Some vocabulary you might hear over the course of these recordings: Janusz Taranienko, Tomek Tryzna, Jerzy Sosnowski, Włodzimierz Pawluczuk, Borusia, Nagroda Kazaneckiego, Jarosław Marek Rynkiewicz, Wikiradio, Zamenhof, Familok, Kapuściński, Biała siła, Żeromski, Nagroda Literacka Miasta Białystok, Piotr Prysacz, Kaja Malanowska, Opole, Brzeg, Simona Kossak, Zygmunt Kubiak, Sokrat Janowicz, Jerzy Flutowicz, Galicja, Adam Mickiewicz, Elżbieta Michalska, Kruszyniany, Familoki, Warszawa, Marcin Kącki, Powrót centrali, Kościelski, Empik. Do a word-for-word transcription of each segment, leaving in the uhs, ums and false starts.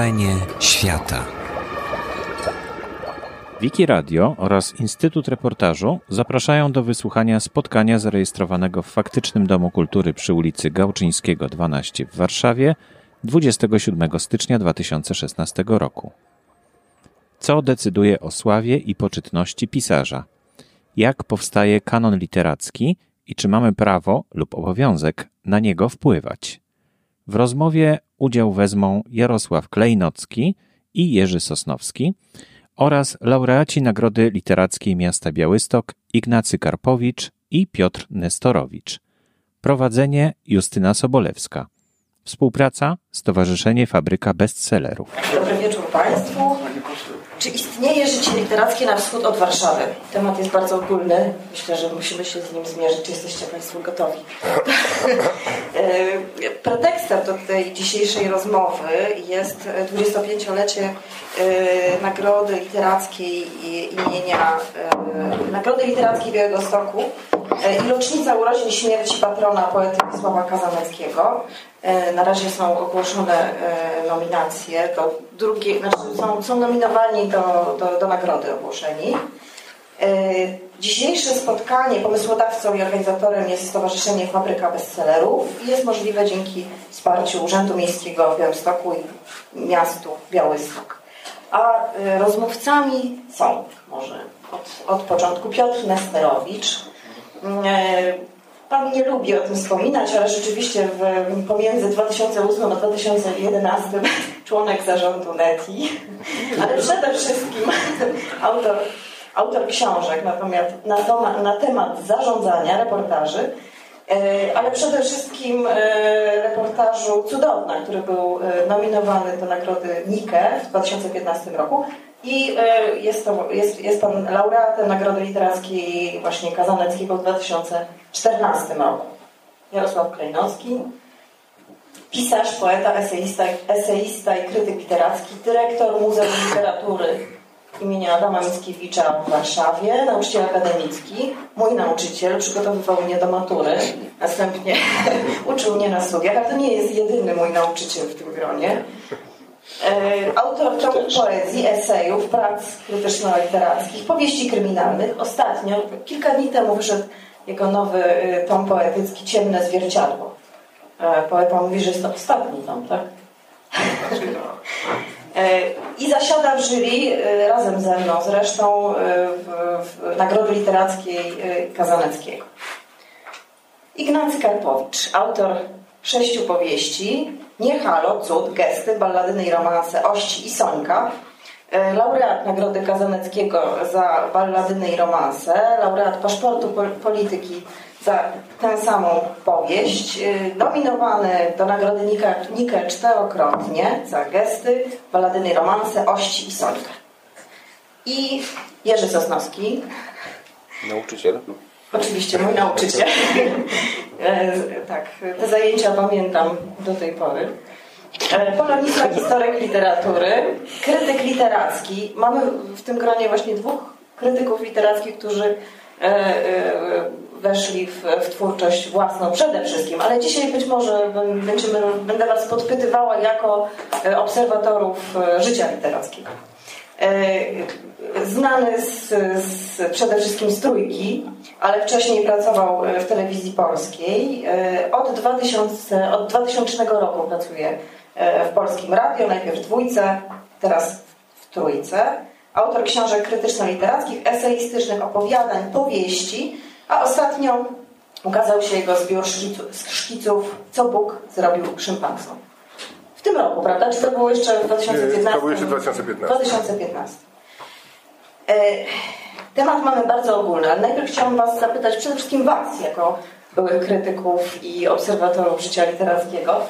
Stworzenie świata. Wiki Radio oraz Instytut Reportażu zapraszają do wysłuchania spotkania zarejestrowanego w Faktycznym Domu Kultury przy ulicy Gałczyńskiego dwanaście w Warszawie dwudziestego siódmego stycznia dwa tysiące szesnastego roku. Co decyduje o sławie i poczytności pisarza? Jak powstaje kanon literacki i czy mamy prawo lub obowiązek na niego wpływać? W rozmowie udział wezmą Jarosław Klejnocki i Jerzy Sosnowski oraz laureaci Nagrody Literackiej Miasta Białystok Ignacy Karpowicz i Piotr Nesterowicz. Prowadzenie Justyna Sobolewska. Współpraca Stowarzyszenie Fabryka Bestsellerów. Dobry wieczór Państwu. Czy istnieje życie literackie na wschód od Warszawy? Temat jest bardzo ogólny. Myślę, że musimy się z nim zmierzyć. Czy jesteście Państwo gotowi? Pretekstem do tej dzisiejszej rozmowy jest dwudziestopięciolecie Nagrody Literackiej imienia Nagrody Literackiej Białegostoku i rocznica urodzin śmierci patrona poety Sława Kazaneckiego. Na razie są ogłoszone nominacje do drugiej, znaczy są, są nominowani do, do, do nagrody ogłoszeni. Dzisiejsze spotkanie pomysłodawcą i organizatorem jest Stowarzyszenie Fabryka Bestsellerów i jest możliwe dzięki wsparciu Urzędu Miejskiego w Białymstoku i miastu Białystok. A rozmówcami są może od, od początku Piotr Nesterowicz. Pan nie lubi o tym wspominać, ale rzeczywiście w, pomiędzy dwa tysiące ósmym a dwa tysiące jedenastym członek zarządu N E T I, ale przede wszystkim autor, autor książek natomiast na, to, na temat zarządzania, reportaży, ale przede wszystkim reportażu Cudowna, który był nominowany do Nagrody N I K E w dwa tysiące piętnastym roku. I jest, to, jest, jest pan laureatem Nagrody Literackiej właśnie Kazaneckiego w dwa tysiące czternastym roku. Jarosław Klejnocki, pisarz, poeta, eseista, eseista i krytyk literacki, dyrektor Muzeum Literatury imienia Adama Mickiewicza w Warszawie, nauczyciel akademicki, mój nauczyciel, przygotowywał mnie do matury, następnie uczył mnie na studiach, ale to nie jest jedyny mój nauczyciel w tym gronie. Autor tomu poezji, esejów, prac krytyczno-literackich, powieści kryminalnych. Ostatnio, kilka dni temu wyszedł jego nowy tom poetycki Ciemne zwierciadło. Poeta mówi, że jest to ostatni tom, tak? I zasiada w jury razem ze mną zresztą w Nagrody Literackiej Kazaneckiego. Ignacy Karpowicz, autor sześciu powieści: Nie, Halo, Cud, Gesty, Balladyny i romanse, Ości i Sońka. Laureat Nagrody Kazaneckiego za Balladyny i romanse. Laureat Paszportu Polityki za tę samą powieść. Nominowany do Nagrody N I K E czterokrotnie za Gesty, Balladyny i romanse, Ości i Sońka. I Jerzy Sosnowski. Nauczyciel. Oczywiście, mój nauczyciel. Tak, te zajęcia pamiętam do tej pory. Polonista, historyk literatury, krytyk literacki. Mamy w tym gronie właśnie dwóch krytyków literackich, którzy weszli w, w twórczość własną przede wszystkim, ale dzisiaj być może będziemy, będę Was podpytywała jako obserwatorów życia literackiego. Znany z, z, przede wszystkim z Trójki, ale wcześniej pracował w Telewizji Polskiej. Od, dwutysięcznego, od dwutysięcznego roku pracuje w Polskim Radio, najpierw w Dwójce, teraz w Trójce. Autor książek krytyczno-literackich, eseistycznych opowiadań, powieści, a ostatnio ukazał się jego zbiór szkiców Co Bóg zrobił szympansom. W tym roku, prawda? Czy to było jeszcze w dwa tysiące piętnastym? To było jeszcze w dwa tysiące piętnastym. dwa tysiące piętnastym. Temat mamy bardzo ogólny, ale najpierw chciałam Was zapytać, przede wszystkim Was, jako byłych krytyków i obserwatorów życia literackiego.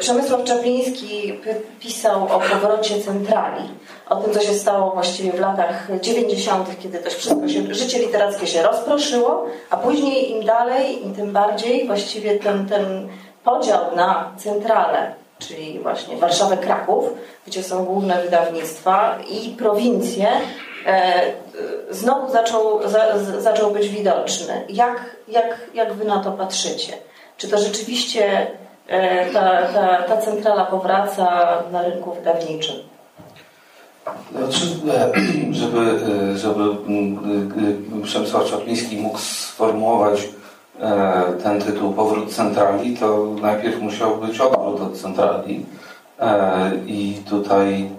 Przemysław Czapliński pisał o powrocie centrali, o tym, co się stało właściwie w latach dziewięćdziesiątych, kiedy to wszystko się, życie literackie się rozproszyło, a później im dalej, im tym bardziej właściwie ten, ten podział na centralę, czyli właśnie Warszawę, Kraków, gdzie są główne wydawnictwa, i prowincje, e, znowu zaczął, za, z, zaczął być widoczny. Jak, jak, jak Wy na to patrzycie? Czy to rzeczywiście ta, ta, ta centrala powraca na rynku wydawniczym? Znaczy, żeby, żeby Przemysław Czapliński mógł sformułować ten tytuł Powrót Centrali, to najpierw musiał być odwrót od centrali. I tutaj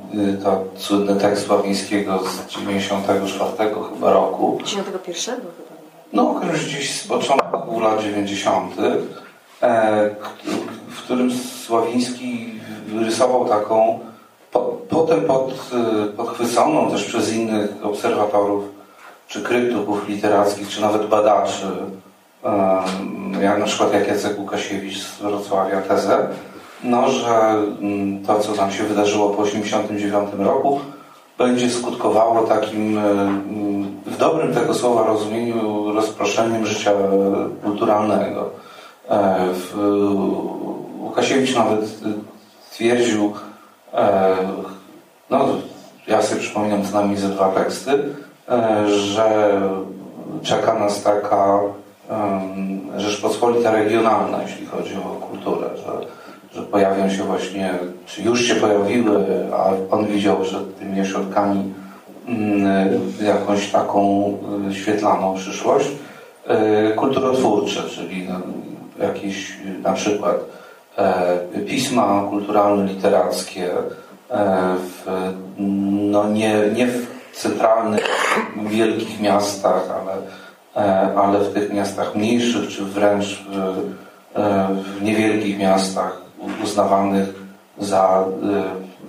to cudny tekst Sławińskiego z dziewięćdziesiątego czwartego chyba roku. dziewięćdziesiątego pierwszego chyba? No, już gdzieś z początku lat dziewięćdziesiątych, w którym Sławiński rysował taką, potem pod, podchwyconą też przez innych obserwatorów, czy krytyków literackich, czy nawet badaczy, jak na przykład jak Jacek Łukasiewicz z Wrocławia, tezę, no, że to, co tam się wydarzyło po tysiąc dziewięćset osiemdziesiątym dziewiątym roku, będzie skutkowało takim, w dobrym tego słowa rozumieniu, rozproszeniem życia kulturalnego. Łukasiewicz nawet twierdził, no ja sobie przypominam co najmniej ze dwa teksty, że czeka nas taka Rzeczpospolita regionalna, jeśli chodzi o kulturę, że że pojawią się właśnie, czy już się pojawiły, a on widział przed tymi ośrodkami jakąś taką świetlaną przyszłość, kulturotwórcze, czyli jakieś na przykład pisma kulturalno-literackie, w, no nie, nie w centralnych, wielkich miastach, ale, ale w tych miastach mniejszych, czy wręcz w, w niewielkich miastach uznawanych za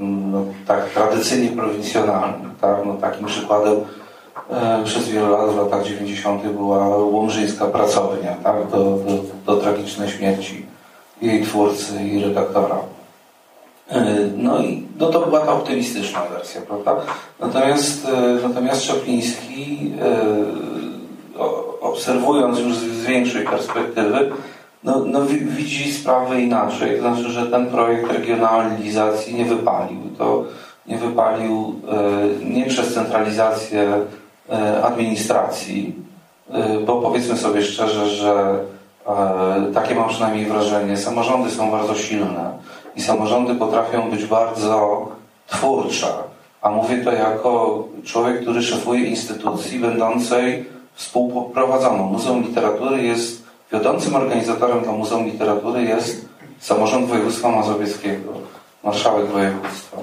no, tak tradycyjnie prowincjonalnych. Tak? No, takim przykładem przez wiele lat, w latach dziewięćdziesiątych była łomżyńska pracownia, tak? do, do, do tragicznej śmierci jej twórcy i redaktora. No i no, to była ta optymistyczna wersja, prawda? Natomiast, natomiast Czapliński, obserwując już z większej perspektywy, No, no widzi sprawę inaczej, to znaczy, że ten projekt regionalizacji nie wypalił. To nie wypalił e, nie przez centralizację e, administracji, e, bo powiedzmy sobie szczerze, że e, takie mam przynajmniej wrażenie, samorządy są bardzo silne i samorządy potrafią być bardzo twórcze, a mówię to jako człowiek, który szefuje instytucji będącej współprowadzoną. Muzeum Literatury jest wiodącym organizatorem to Muzeum Literatury jest samorząd województwa mazowieckiego, marszałek województwa.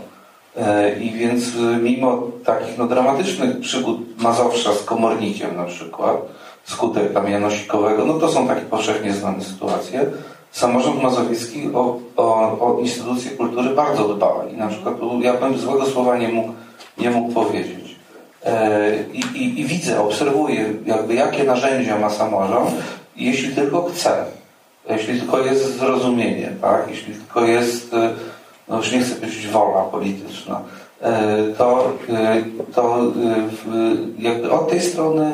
I więc mimo takich no, dramatycznych przygód Mazowsza z komornikiem na przykład, skutek tam janosikowego, no to są takie powszechnie znane sytuacje, samorząd mazowiecki o, o, o instytucje kultury bardzo dbał. I na przykład ja bym złego słowa nie mógł, nie mógł powiedzieć. I, i, i widzę, obserwuję jakby jakie narzędzia ma samorząd, jeśli tylko chce, jeśli tylko jest zrozumienie, tak? Jeśli tylko jest, no już nie chcę powiedzieć wola polityczna, to, to jakby od tej strony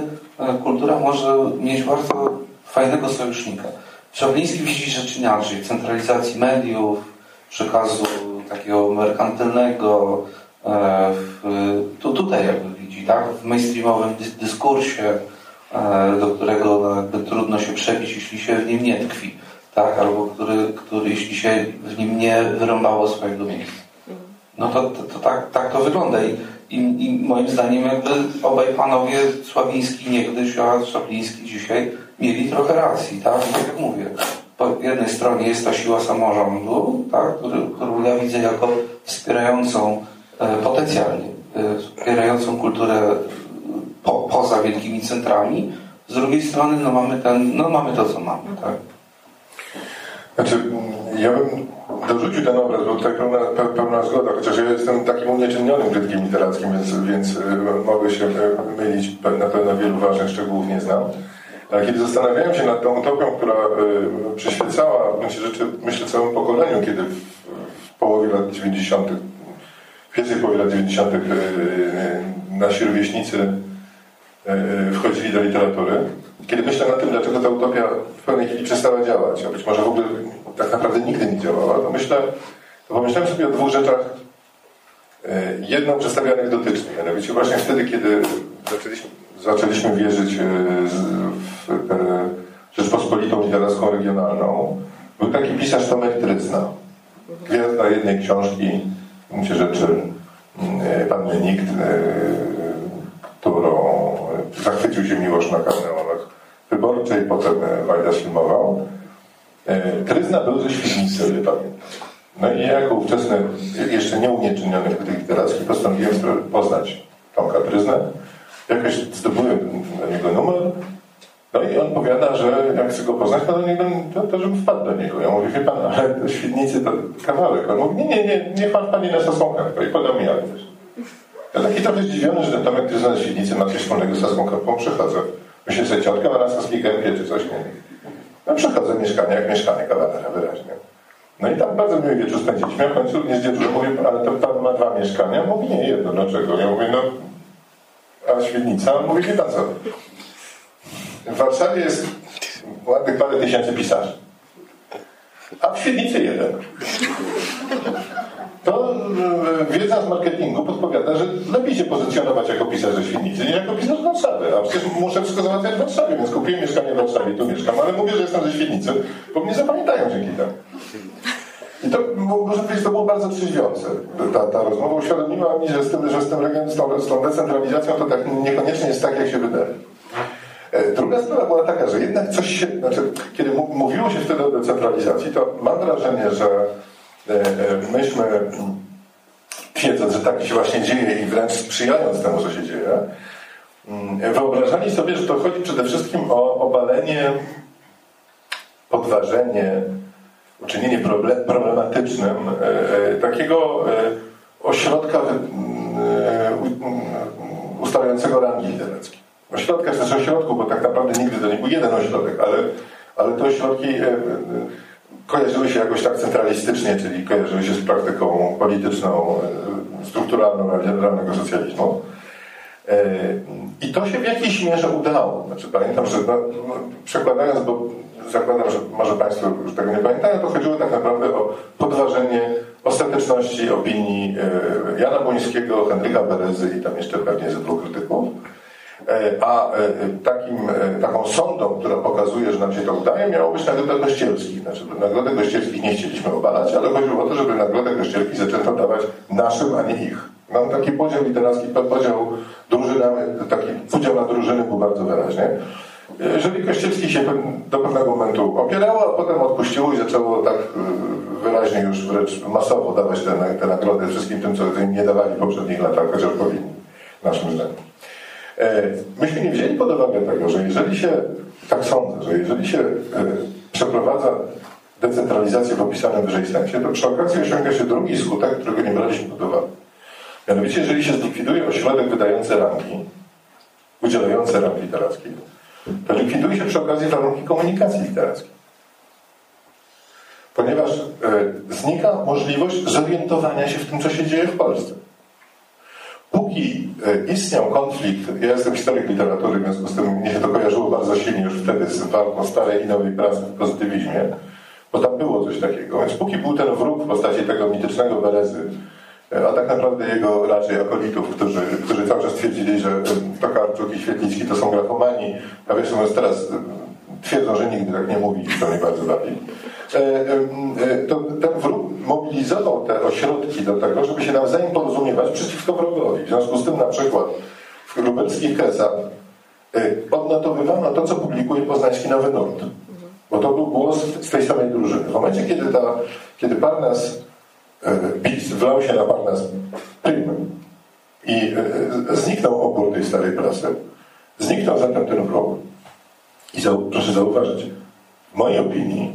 kultura może mieć bardzo fajnego sojusznika. Czapliński widzi rzecz inaczej, centralizacji mediów, przekazu takiego merkantylnego, to tutaj jakby widzi, tak? W mainstreamowym dyskursie, do którego no, jakby trudno się przebić, jeśli się w nim nie tkwi, tak? Albo który, który jeśli się w nim nie wyrąbało swojego miejsca. No to, to, to tak, tak to wygląda. I, i, i moim zdaniem jakby obaj panowie, Sławiński niegdyś, a Czapliński dzisiaj, mieli trochę racji, tak? Tak jak mówię. Po jednej stronie jest ta siła samorządu, tak? Który, którą ja widzę jako wspierającą e, potencjalnie, e, wspierającą kulturę Po, poza wielkimi centrami, z drugiej strony no mamy, ten, no mamy to, co mamy. Tak? Znaczy, ja bym dorzucił ten obraz, bo tutaj pełna, pełna zgoda, chociaż ja jestem takim unieczynionym krytykiem literackim, więc, więc mogę się mylić, na pewno wielu ważnych szczegółów nie znam. Ale kiedy zastanawiałem się nad tą utopią, która przyświecała w gruncie rzeczy, myślę, całemu pokoleniu, kiedy w, w połowie lat dziewięćdziesiątych, w pierwszej połowie lat dziewięćdziesiątych nasi rówieśnicy wchodzili do literatury. Kiedy myślę nad tym, dlaczego ta utopia w pewnej chwili przestała działać, a być może w ogóle tak naprawdę nigdy nie działała, to myślę, to pomyślałem sobie o dwóch rzeczach. Jedną przedstawia anegdotycznie, mianowicie właśnie wtedy, kiedy zaczęliśmy, zaczęliśmy wierzyć w Rzeczpospolitą literacką regionalną, Był taki pisarz Tomek Tryzna, gwiazda jednej książki, mu się rzeczy panny nikt, którą zachwycił się miłość na karneonach wyborczej, potem Wajda filmował. Tryzna był ze Świdnicy, pamiętam. No i ja jako ówczesny, jeszcze nieunieczynniony krytyk literacki, postanowiłem poznać Tomka Tryznę. Jakoś zdobyłem na niego numer. No i on powiada, że jak chcę go poznać, to, do niego, to, to żebym wpadł do niego. Ja mówię, wie pan, ale do Świdnicy to kawałek. On mówi, nie, nie, nie, niech pan wpadnie na Sasonkę. I podał mi adres. Ja taki trochę zdziwiony, że ten Tomek Tryzna na Świdnicy ma coś wspólnego z Saską Krapką, przechodzę. Myślę sobie, ciotkę ma na Saskiej Kępie czy coś, nie wiem. No przechodzę mieszkanie, jak mieszkanie kawalerza wyraźnie. No i tam bardzo miły wieczór spędziliśmy, a w końcu nie zdziewczyłem, mówię, ale ten pan ma dwa mieszkania? Mówi, nie, jedno, dlaczego? Ja mówię, no, a Świdnica? Mówi, nie, pan co? W Warszawie jest ładnych parę tysięcy pisarzy, a w Świdnicy jeden. To wiedza z marketingu podpowiada, że lepiej się pozycjonować jako pisarz ze Świdnicy, niż jako pisarz z Warszawy. A przecież muszę wszystko załatwiać w Warszawie, więc kupiłem mieszkanie w Warszawie, tu mieszkam, ale mówię, że jestem ze Świdnicy, bo mnie zapamiętają dzięki temu. I to, może powiedzieć, to było bardzo trzeźwiące. Ta, ta rozmowa uświadomiła mi, że z tym, że z, tym regionem, z, tą, z tą decentralizacją to tak niekoniecznie jest tak, jak się wydaje. Druga sprawa była taka, że jednak coś się... Znaczy, kiedy mówiło się wtedy o decentralizacji, to mam wrażenie, że myśmy, wiedząc, że tak się właśnie dzieje i wręcz sprzyjając temu, co się dzieje, wyobrażali sobie, że to chodzi przede wszystkim o obalenie, podważenie, uczynienie problematycznym takiego ośrodka ustalającego rangi literackiej. Ośrodka jest też ośrodku, bo tak naprawdę nigdy to nie był jeden ośrodek, ale, ale te ośrodki kojarzyły się jakoś tak centralistycznie, czyli kojarzyły się z praktyką polityczną, strukturalną realnego socjalizmu. I to się w jakiejś mierze udało. Znaczy, pamiętam, że no, przekładając, bo zakładam, że może Państwo już tego nie pamiętają, to chodziło tak naprawdę o podważenie ostateczności opinii Jana Błońskiego, Henryka Berezy i tam jeszcze pewnie ze dwóch krytyków. A takim, taką sondą, która pokazuje, że nam się to udaje, miało być Nagroda Kościelskich. Znaczy, Nagrodę Kościelskich nie chcieliśmy obalać, ale chodziło o to, żeby Nagrodę Kościelskich zaczęto dawać naszym, a nie ich. Mam taki podział literacki, podział drużyna, taki podział na drużyny był bardzo wyraźnie. Jeżeli Kościelskich się do pewnego momentu opierało, a potem odpuściło i zaczęło tak wyraźnie już wręcz masowo dawać te, te nagrody wszystkim tym, co im nie dawali w poprzednich latach, chociaż powinni, naszym zdaniem. Myśmy nie wzięli pod uwagę tego, że jeżeli się, tak sądzę, że jeżeli się przeprowadza decentralizację w opisanym wyżej sensie, to przy okazji osiąga się drugi skutek, którego nie braliśmy pod uwagę. Mianowicie, jeżeli się zlikwiduje ośrodek wydający rangi, udzielający rang literackiej, to likwiduje się przy okazji warunki komunikacji literackiej. Ponieważ e, znika możliwość zorientowania się w tym, co się dzieje w Polsce. Póki e, istniał konflikt, ja jestem historyk literatury, w związku z tym mnie się to kojarzyło bardzo silnie już wtedy z walką starej i nowej pracy w pozytywizmie, bo tam było coś takiego. Więc póki był ten wróg w postaci tego mitycznego Berezy, a tak naprawdę jego raczej akolitów, którzy, którzy cały czas twierdzili, że Tokarczuk i Świetlicki to są grafomani, a wiesz, mówiąc teraz twierdzą, że nigdy tak nie mówi, co mnie bardzo bawi. To ten wróg mobilizował te ośrodki do tego, żeby się nawzajem porozumiewać przeciwko wrogowi. W związku z tym na przykład w lubelskich Kresach odnotowywano to, co publikuje poznański Nowy Nurt. Bo to był głos z tej samej drużyny. W momencie, kiedy, ta, kiedy Parnas Bis wlał się na Parnas Prym i zniknął opór tej starej prasy. Zniknął zatem ten wróg. I za, proszę zauważyć, w mojej opinii,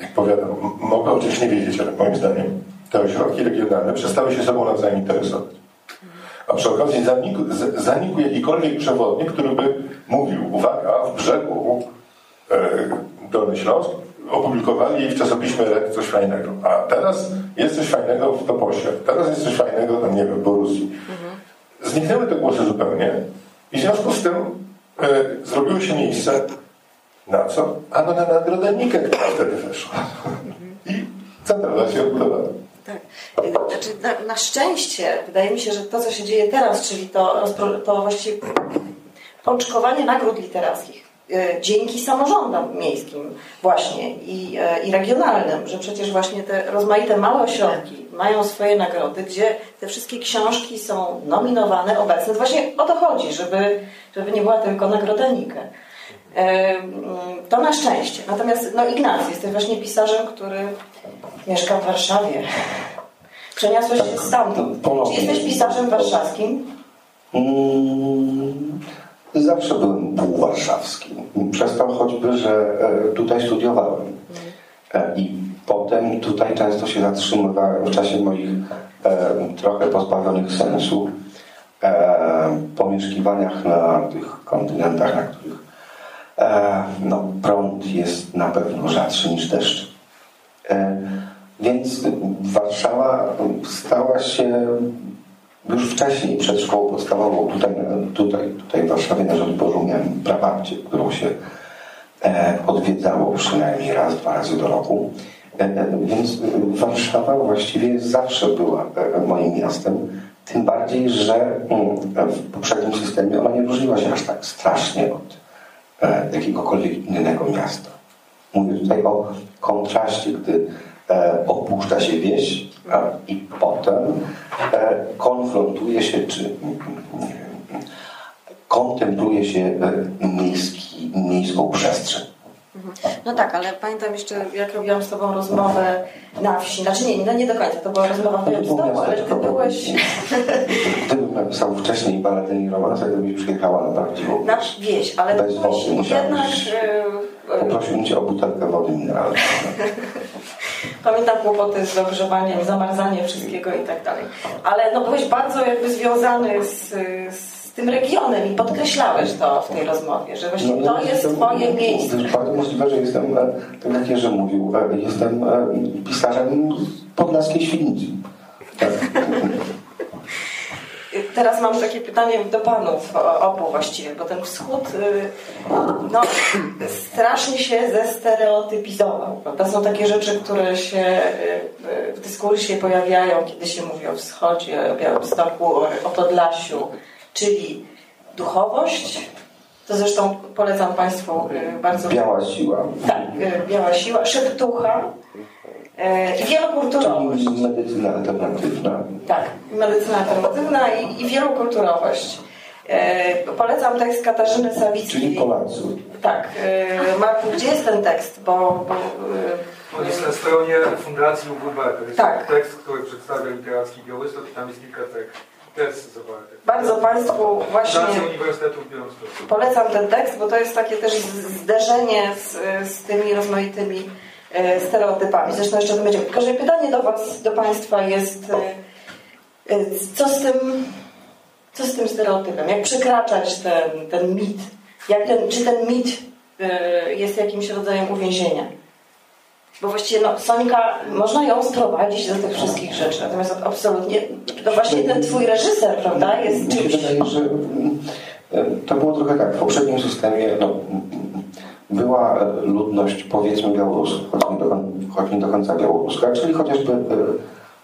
jak powiadam, mogę oczywiście nie wiedzieć, ale moim zdaniem te ośrodki regionalne przestały się sobą nawzajem interesować. A przy okazji zanikł, zanikł jakikolwiek przewodnik, który by mówił, uwaga, w Brzegu Dolny Śląsk opublikowali w czasopiśmie coś fajnego. A teraz jest coś fajnego w Toposie. Teraz jest coś fajnego, no nie wiem, w Borusji. Zniknęły te głosy zupełnie i w związku z tym e, zrobiło się miejsce na co? A no na Nagrodę NIKE, która wtedy weszła. I centralna się odbudowała. Tak. Znaczy, na, na szczęście wydaje mi się, że to, co się dzieje teraz, czyli to, to właściwie pączkowanie nagród literackich, dzięki samorządom miejskim właśnie i, i regionalnym, że przecież właśnie te rozmaite małe ośrodki mają swoje nagrody, gdzie te wszystkie książki są nominowane, obecne. To właśnie o to chodzi, żeby, żeby nie była tylko Nagroda NIKE. To na szczęście. Natomiast no, Ignacy jest właśnie pisarzem, który mieszka w Warszawie. Przeniosłeś się stamtąd. Czy jesteś pisarzem warszawskim? Hmm. Zawsze byłem półwarszawskim. Przez to choćby, że tutaj studiowałem. I potem tutaj często się zatrzymywałem w czasie moich trochę pozbawionych sensu pomieszkiwaniach na tych kontynentach, na których no, prąd jest na pewno rzadszy niż deszcz. Więc Warszawa stała się już wcześniej, przed szkołą podstawową, tutaj, tutaj, tutaj w Warszawie na Żoliborzu miałem prababcię, którą się e, odwiedzało przynajmniej raz, dwa razy do roku. E, więc Warszawa właściwie zawsze była e, moim miastem. Tym bardziej, że m, w poprzednim systemie ona nie różniła się aż tak strasznie od e, jakiegokolwiek innego miasta. Mówię tutaj o kontraście, gdy opuszcza się wieś i potem konfrontuje się, czy kontempluje się miejski, miejską przestrzeń. No tak, ale pamiętam jeszcze, jak robiłam z tobą rozmowę na wsi, znaczy nie, no nie do końca, to była rozmowa w Białymstoku, ale ty byłeś... Gdybym napisał wcześniej baletę i romansę, gdybyś przyjechała na prawdziwą na wieś, ale bez wody musiałem iść. Poprosiłem cię o butelkę wody mineralnej. Pamiętam kłopoty z dogrzewaniem, zamarzaniem wszystkiego i tak dalej. Ale no, byłeś bardzo jakby związany z, z tym regionem i podkreślałeś to w tej rozmowie, że właśnie no, to jest twoje miejsce. To jest bardzo możliwe, że jestem, tak jak Jerzy mówił, jestem pisarzem podlaskiej Świdnicy. Tak. Teraz mam takie pytanie do panów obu właściwie, bo ten wschód no, strasznie się zestereotypizował. To są takie rzeczy, które się w dyskursie pojawiają, kiedy się mówi o wschodzie, o Białymstoku, o Podlasiu, czyli duchowość. To zresztą polecam państwu bardzo... Biała siła. Tak, biała siła, szeptucha. I wielokulturowość. Czyli medycyna alternatywna. Tak, medycyna alternatywna i, i wielokulturowość. E, polecam tekst Katarzyny Sawickki. Czyli Polacy. Tak. E, Marku, gdzie jest ten tekst? Bo, bo, e, On jest na stronie Fundacji U W B. To jest tak. Tekst, który przedstawia literacki Białystok i tam jest kilka tekstów. Bardzo państwu właśnie polecam ten tekst, bo to jest takie też zderzenie z, z tymi rozmaitymi stereotypami. Zresztą jeszcze to będzie. Tylko że pytanie do was, do państwa jest, co z tym, co z tym stereotypem? Jak przekraczać ten, ten mit? Jak ten, czy ten mit jest jakimś rodzajem uwięzienia? Bo właściwie no, Sonika, można ją sprowadzić do tych wszystkich rzeczy. Natomiast absolutnie, to właśnie ten twój reżyser, prawda, jest czymś... Mi się wydaje, że to było trochę tak. W poprzednim systemie no, była ludność, powiedzmy, białoruska, choć nie do, choć nie do końca białoruska, czyli chociażby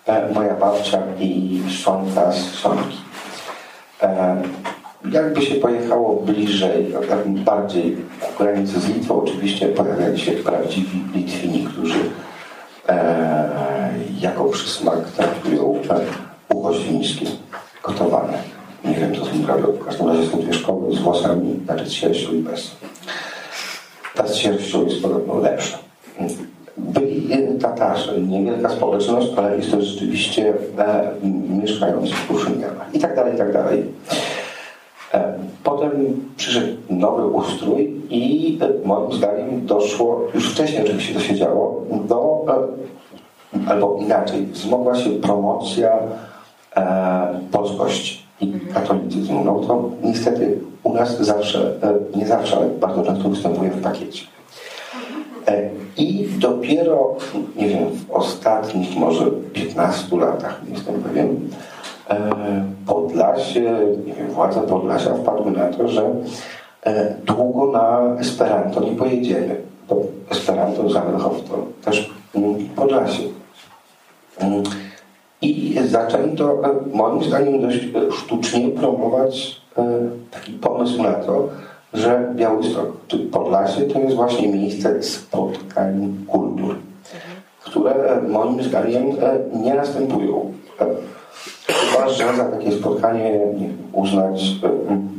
e, moja babcia i szonka z Sonki. E, jakby się pojechało bliżej, bardziej w granicy z Litwą, oczywiście pojawiali się prawdziwi Litwini, którzy e, jako przysmak traktują ucho świńskie gotowane. Nie wiem, co z tym prawdą. W każdym razie są dwie szkoły z włosami, znaczy z sierścią i bez. Ta z sierścią jest podobno lepsza. Byli Tatarzy, niewielka społeczność, ale jest to rzeczywiście e, mieszkający w Kuszynianach i tak dalej, i tak dalej. Potem przyszedł nowy ustrój i moim zdaniem doszło, już wcześniej oczywiście to się działo, do, albo inaczej, wzmogła się promocja e, polskości i katolicyzmu. No to niestety u nas zawsze, e, nie zawsze, ale bardzo często występuje w pakiecie. E, I dopiero, nie wiem, w ostatnich może piętnastu latach, nie jestem pewien, Podlasie, nie wiem, władze Podlasia wpadły na to, że długo na Esperanto nie pojedziemy. Bo Esperanto, Zamenhof, to też Podlasie. I zaczęto, moim zdaniem, dość sztucznie promować taki pomysł na to, że Białystok, Podlasie, to jest właśnie miejsce spotkań kultur, które moim zdaniem nie następują. Chyba że za takie spotkanie uznać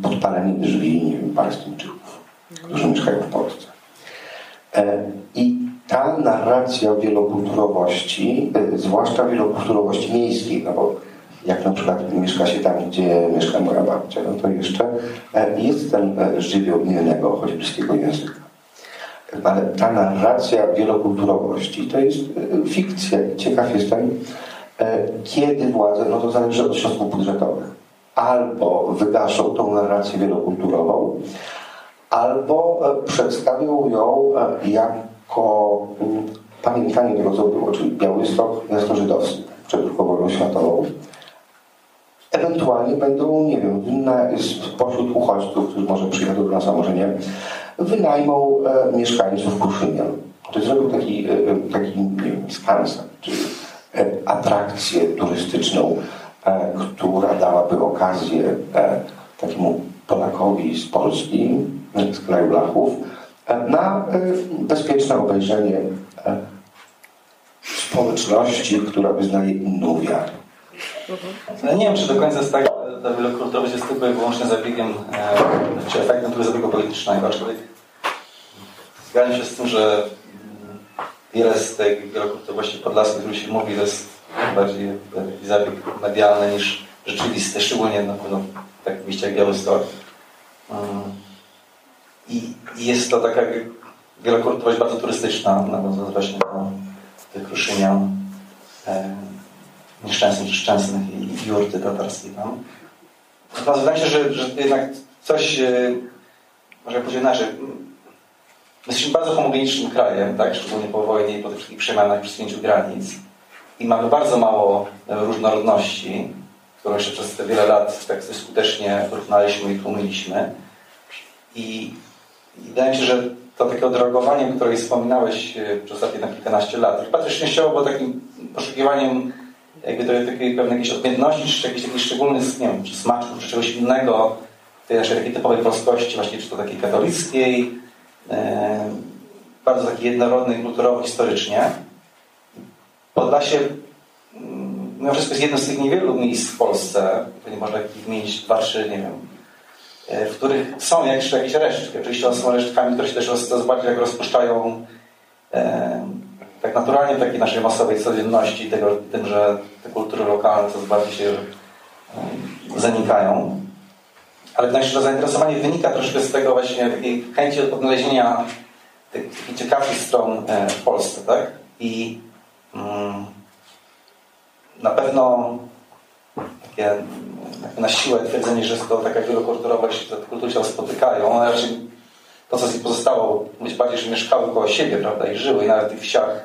podpalenie drzwi, nie wiem, Palestyńczyków, którzy mieszkają w Polsce. I ta narracja wielokulturowości, zwłaszcza wielokulturowości miejskiej, no bo jak na przykład mieszka się tam, gdzie mieszka moja babcia, no to jeszcze jest ten żywioł innego, choć bliskiego języka. Ale ta narracja wielokulturowości to jest fikcja. Ciekaw jestem, kiedy władze, no to zależy od środków budżetowych, albo wygaszą tą narrację wielokulturową, albo przedstawią ją jako pamiętanie tego, co było, czyli Białystok jasnożydowski przed drugą wojną światową. Ewentualnie będą, nie wiem, spośród uchodźców, którzy może przyjadą do nas, a może nie, wynajmą e, mieszkańców Kruszynian. To jest taki, e, taki nie wiem, skansen, czyli e, atrakcję turystyczną, e, która dałaby okazję e, takiemu Polakowi z Polski, z kraju Blachów, e, na e, bezpieczne obejrzenie e, społeczności, która wyznaje inną wiarę. No nie wiem, czy do końca jest tak, ta wielokulturowość jest tylko i wyłącznie zabiegiem, e, czy efektem tego zabiegu politycznego, aczkolwiek zgadzam się z tym, że wiele z tej wielokulturowości podlaskiej, o której się mówi, to jest bardziej zabieg medialny niż rzeczywisty, szczególnie no, no, tak w mieście jak Białystok. Um, i, I jest to taka wielokulturowość bardzo turystyczna, nawiązując właśnie do tych Kruszynian, e, nieszczęsnych, nieszczęsnych i jurty tatarskiej tam. Natomiast wydaje się, że, że jednak coś, yy, może powiedzieć inaczej, jesteśmy bardzo homogenicznym krajem, tak? Szczególnie po wojnie i po tych wszystkich przemianach przesunięciu granic. I mamy bardzo mało różnorodności, którą jeszcze przez te wiele lat tak skutecznie porównaliśmy i tłumiliśmy. I, i wydaje mi się, że to takie odreagowanie, o której wspominałeś przez ostatnie na kilkanaście lat, chyba też częściowo było takim poszukiwaniem jakby to jest takiej pewnej jakiejś odmienności, czy jakiś taki szczególny, nie wiem, czy smaczków, czy czegoś innego, tej naszej takiej typowej polskości, właśnie czy to takiej katolickiej, e, bardzo takiej jednorodnej, kulturowo, historycznie. Podlasie, mimo wszystko, jest jedno z tych niewielu miejsc w Polsce, nie można ich wymienić dwa, trzy, nie wiem, e, w których są jeszcze jakieś resztki. Oczywiście one są resztkami, które się też coraz bardziej jak rozpuszczają e, tak naturalnie w takiej naszej masowej codzienności, tego, tym, że te kultury lokalne coraz bardziej się zanikają. Ale myślę, że zainteresowanie wynika troszkę z tego właśnie takiej chęci odnalezienia tych, tych ciekawszych stron w Polsce, tak? I mm, na pewno takie, takie na siłę twierdzenie, że jest to taka wielokulturowość, że te kultury się spotykają, ale raczej to, co z nich pozostało, być bardziej, że mieszkały koło siebie, prawda, i żyły, i nawet w tych wsiach,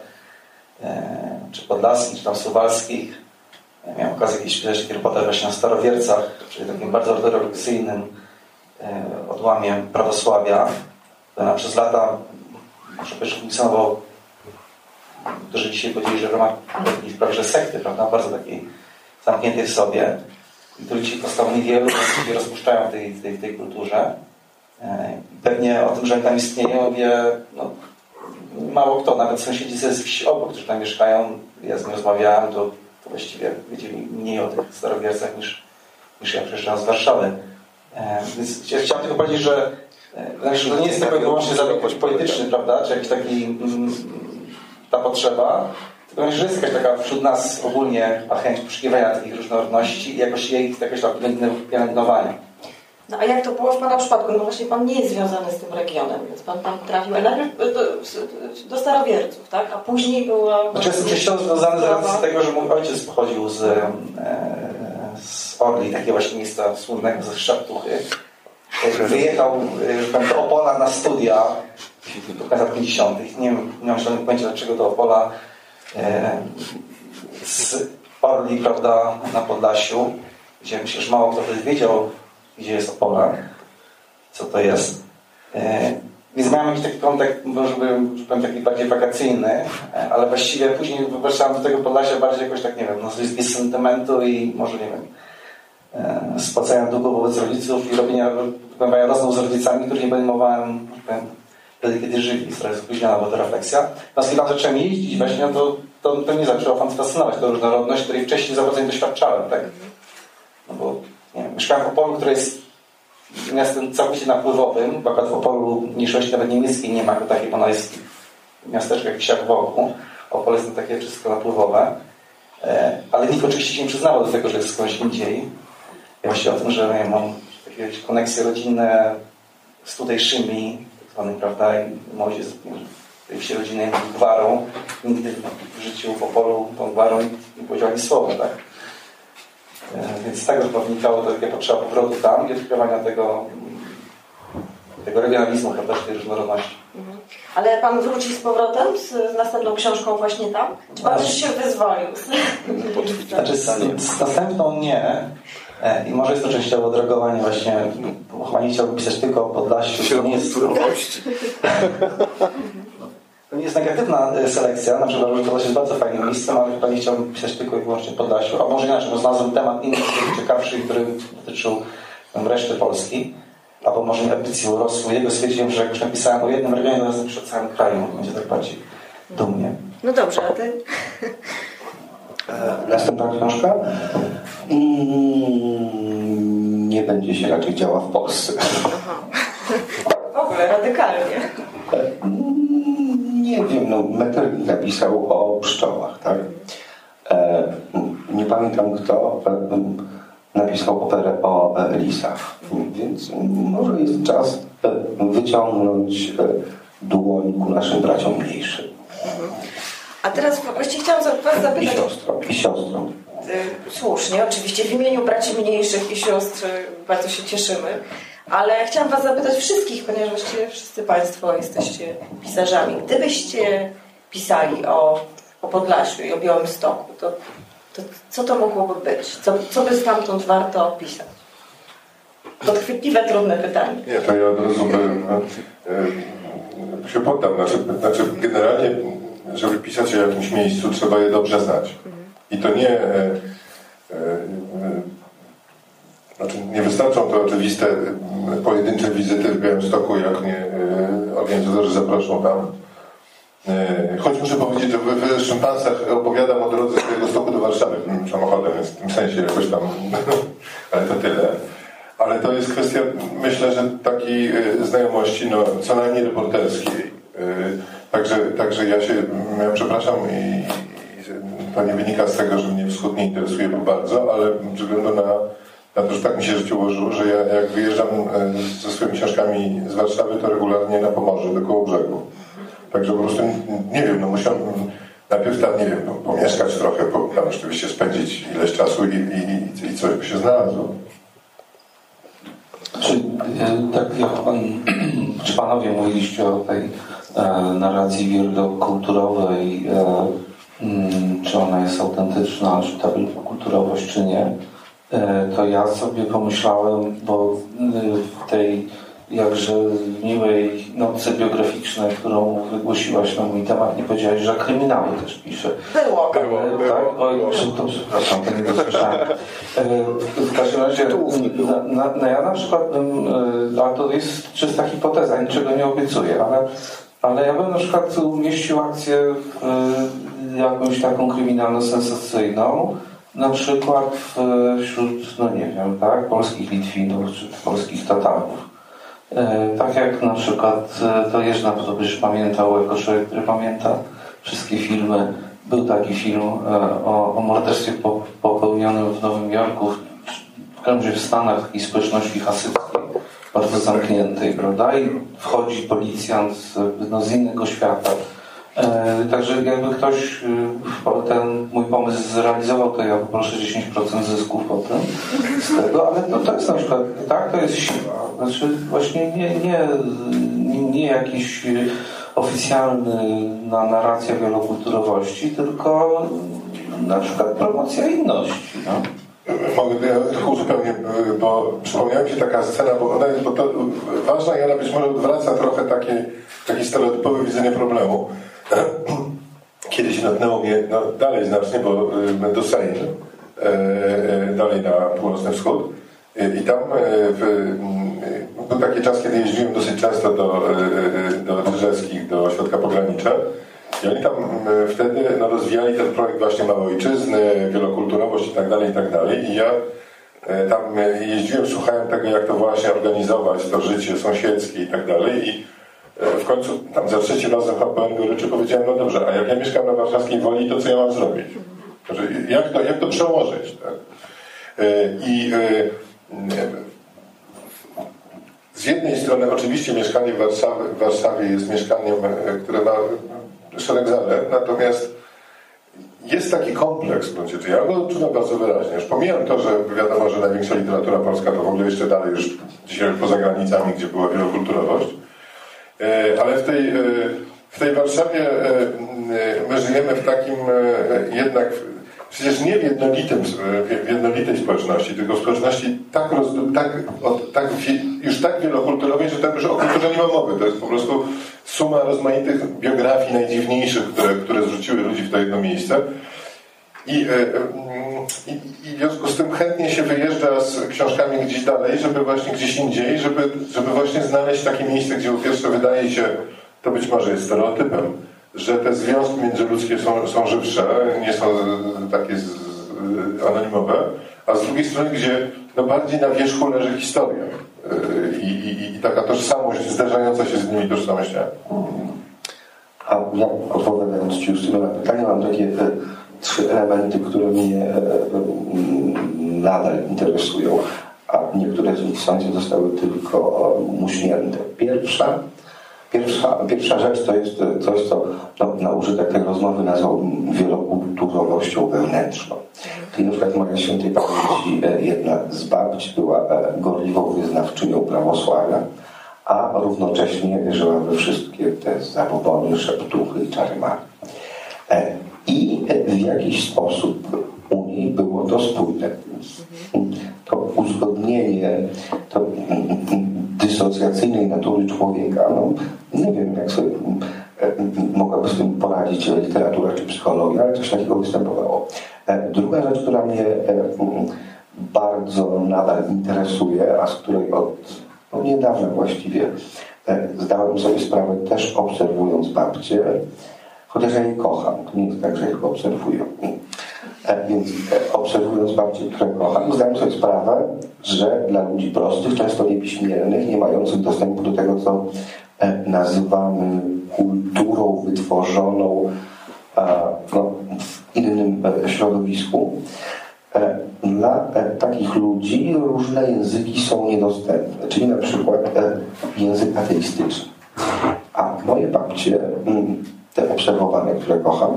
e, czy podlaskich, czy tam suwalskich. E, miałem okazję kiedyś widać taki reportaż właśnie na Starowiercach, czyli takim bardzo ortodoksyjnym e, odłamie prawosławia, która przez lata, muszę powiedzieć, funkcjonował, którzy dzisiaj powiedzieli, że w ramach jakiejś prawie że sekty, prawda, bardzo takiej zamkniętej w sobie, i których dzisiaj powstało niewielu, którzy rozpuszczają w tej, tej, tej kulturze. Pewnie o tym, że tam istnieją, wie no, mało kto, nawet sąsiedzi ze wsi obok, którzy tam mieszkają, ja z nimi rozmawiałem, to, to właściwie wiedzieli mniej o tych Starowiercach niż, niż ja przyjeżdżałem z Warszawy. E, więc ja chciałem tylko powiedzieć, że, e, że to nie jest tylko i wyłącznie zabieg polityczny, prawda, czy jakiś taki mm, ta potrzeba, tylko że jest jakaś taka wśród nas ogólnie chęć poszukiwania takich różnorodności i jakoś jej jakoś tam pielęgnowania. No a jak to było w Pana przypadku? No właśnie Pan nie jest związany z tym regionem, więc Pan tam trafił najpierw do, do Starowierców, tak? A później była... Znaczy jestem częściowo związany z racji tego, że mój ojciec pochodził z, e, z Orli, takie właśnie miejsca słynnego, ze Szeptuchy. Wyjechał do Opola na studia w latach pięćdziesiątych. Nie wiem, nie mam żadnego pojęcia, dlaczego do Opola e, z Orli, prawda, na Podlasiu, gdzie myślę, że mało kto wtedy wiedział, gdzie jest Opola, co to jest. E, więc miałem jakiś taki kontakt, może bym taki bardziej wakacyjny, ale właściwie później wracałem do tego Podlasia bardziej jakoś tak, nie wiem, no, z sentymentu i może, nie wiem, e, spłacania długu wobec rodziców i robienia rozmów z rodzicami, których nie podejmowałem wtedy, kiedy żyli. Jest trochę spóźniona była ta refleksja. No z tym zacząłem jeździć właśnie, no to, to, to mnie zaczęło fascynować ta różnorodność, której wcześniej za bardzo nie doświadczałem, tak? No bo, nie wiem, mieszkałem w Opolu, które jest miastem całkowicie napływowym, bo akurat w Opolu mniejszości nawet niemieckiej nie ma, jako takiej, bo ona jest w miasteczkach wsiach wokół. Opole są takie wszystko napływowe. Ale nikt oczywiście się nie przyznawał do tego, że jest skądś indziej. Ja myślę o tym, że ja mam takie koneksje rodzinne z tutejszymi, tak zwanymi, prawda, i moi się z tej wsi rodzinnej gwarą. Nigdy w życiu w Opolu tą gwarą nie powiedział ani słowa, tak? Więc z tego chyba wnikało to, jaka potrzeba powrotu tam i odkrywania tego, tego regionalizmu, prawda, tej różnorodności. Mhm. Ale pan wróci z powrotem z, z następną książką właśnie tam? Czy pan już się wyzwolił? Znaczy z, z następną nie. I może jest to częściowo odreagowanie właśnie, bo chyba nie chciałbym pisać tylko o Podlasiu. To nie jest, to nie jest negatywna selekcja, na przykład, że Podlasie jest bardzo fajnym miejscem, ale chyba nie chciałbym pisać tylko i wyłącznie o Podlasiu. A może inaczej, bo znalazłem temat inny, ciekawszy, który dotyczył tam, reszty Polski. Albo może mi ambicji urosły. Jego stwierdziłem, że jak już napisałem o jednym regionie, to napisałem o całym kraju. Będzie tak bardziej dumnie. No dobrze, a ty? Następna książka? Mm, nie będzie się raczej działa w Polsce. W ogóle radykalnie. Nie wiem, no Metelnik napisał o pszczołach, tak? E, nie pamiętam kto napisał operę o lisach, więc może jest czas wyciągnąć dłoń ku naszym braciom mniejszym. A teraz właśnie chciałam was zapytać... I siostrą, i siostrą. Słusznie, oczywiście w imieniu braci mniejszych i sióstr bardzo się cieszymy, ale chciałam was zapytać wszystkich, ponieważ właściwie wszyscy państwo jesteście pisarzami. Gdybyście pisali o, o Podlasiu i o Białymstoku, to, to co to mogłoby być? Co, co by stamtąd warto opisać? Podchwytliwe, trudne pytanie. Nie, to ja od razu bym, no, się poddam. Znaczy, znaczy generalnie, żeby pisać o jakimś miejscu, trzeba je dobrze znać. I to nie... E, e, znaczy nie wystarczą to oczywiste pojedyncze wizyty w Białymstoku, jak nie e, organizatorzy zaproszą tam. E, choć muszę powiedzieć, że w wyższym pasach opowiadam o drodze z Białegostoku do Warszawy samochodem, więc w tym sensie jakoś tam... ale to tyle. Ale to jest kwestia, myślę, że takiej e, znajomości, no, co najmniej reporterskiej. E, także, także ja się... Ja przepraszam i... To nie wynika z tego, że mnie wschód nie interesuje bardzo, ale ze względu na, na to, że tak mi się życie ułożyło, że ja jak wyjeżdżam ze swoimi książkami z Warszawy, to regularnie na Pomorze, do Kołobrzegu. Także po prostu nie wiem, no musiałem najpierw tam, nie wiem, no, pomieszkać trochę, bo tam oczywiście spędzić ileś czasu i, i, i coś by się znalazło. Czy tak jak pan, czy panowie mówiliście o tej e, narracji wielokulturowej, e, Hmm, czy ona jest autentyczna, czy ta wielokulturowość, czy nie, to ja sobie pomyślałem, bo w tej jakże miłej nocy biograficznej, którą wygłosiłaś na mój temat, nie powiedziałeś, że kryminały też pisze. Było, tak, było, tak? Było, Oj, było. To przepraszam, to nie dosłyszałem. W każdym razie, na, na, na ja na przykład bym, a to jest czysta hipoteza, niczego nie obiecuję, ale, ale ja bym na przykład umieścił akcję w, jakąś taką kryminalno-sensacyjną, na przykład wśród, no nie wiem, tak, polskich Litwinów czy polskich Tatarów. E, tak jak na przykład, to Jerzy na pewno byś pamiętał, jako człowiek, który pamięta wszystkie filmy. Był taki film e, o, o morderstwie po, popełnionym w Nowym Jorku, w Kremzie w Stanach i społeczności hasyckiej, bardzo zamkniętej, prawda? I wchodzi policjant z, no, z innego świata. E, także jakby ktoś e, ten mój pomysł zrealizował, to ja poproszę dziesięć procent zysków o tym z tego, ale to, to jest na przykład, tak, to jest siła. Znaczy właśnie nie, nie, nie jakiś oficjalny na narracja wielokulturowości, tylko na przykład promocja inności. No. Mogę ja tylko uzupełnię, bo przypomniała mi się taka scena, bo ona jest bo to ważna i ona być może odwraca trochę takie, takie stereotypowe widzenie problemu. Kiedyś natknęło mnie, no dalej znacznie, bo do Sejm, e, dalej na północny wschód, I tam w, był taki czas, kiedy jeździłem dosyć często do, do Drzeżeckich, do Środka Pogranicza. I oni tam wtedy no, rozwijali ten projekt właśnie małej ojczyzny, wielokulturowość i tak dalej, i tak dalej. I ja tam jeździłem, słuchałem tego, jak to właśnie organizować, to życie sąsiedzkie i tak dalej. I w końcu tam za trzeci razem pełen goryczy powiedziałem, no dobrze, a jak ja mieszkam na warszawskiej Woli, to co ja mam zrobić? Jak to, jak to przełożyć? Tak? I z jednej strony oczywiście mieszkanie w Warszawie, w Warszawie jest mieszkaniem, które ma szereg zalet, natomiast jest taki kompleks w gruncie, ja go odczuwam bardzo wyraźnie. Już pomijam to, że wiadomo, że największa literatura polska to w ogóle jeszcze dalej, już dzisiaj poza granicami, gdzie była wielokulturowość, ale w tej, w tej Warszawie my żyjemy w takim jednak, przecież nie w, jednolitym, w jednolitej społeczności, tylko w społeczności tak, roz, tak, od, tak już tak wielokulturowej, że tam już o kulturze nie ma mowy. To jest po prostu suma rozmaitych biografii najdziwniejszych, które, które zrzuciły ludzi w to jedno miejsce. I, i, i w związku z tym chętnie się wyjeżdża z książkami gdzieś dalej, żeby właśnie gdzieś indziej, żeby, żeby właśnie znaleźć takie miejsce, gdzie po pierwsze wydaje się, to być może jest stereotypem, że te związki międzyludzkie są, są żywsze, nie są takie z, anonimowe, a z drugiej strony, gdzie no bardziej na wierzchu leży historia i, i, i taka tożsamość zderzająca się z innymi tożsamościami. A ja odpowiadając Ci już na pytanie, mam takie trzy elementy, które mnie nadal interesują, a niektóre z nich w sądzie zostały tylko muśnięte. Pierwsza Pierwsza, pierwsza rzecz to jest coś, co no, na użytek tej rozmowy nazwałbym wielokulturowością wewnętrzną. Czyli na przykład moja świętej pamięci jedna z babć była gorliwą wyznawczynią prawosławia, a równocześnie wierzyła we wszystkie te zabobony, szeptuchy i czary magii. I w jakiś sposób u niej było to spójne. To uzgodnienie, to dysocjacyjnej natury człowieka, no nie wiem, jak sobie mogłaby z tym poradzić literatura czy psychologia, ale coś takiego występowało. Druga rzecz, która mnie bardzo nadal interesuje, a z której od no, niedawna właściwie zdałem sobie sprawę, też obserwując babcię, chociaż ja jej kocham, to nie jest tak, że ich obserwuję. Więc obserwując babcię, które kocham, zdałem sobie sprawę, że dla ludzi prostych, często niepiśmiennych, nie mających dostępu do tego, co nazywamy kulturą wytworzoną no, w innym środowisku, dla takich ludzi różne języki są niedostępne, czyli na przykład język ateistyczny. A moje babcie, te obserwowane, które kocham,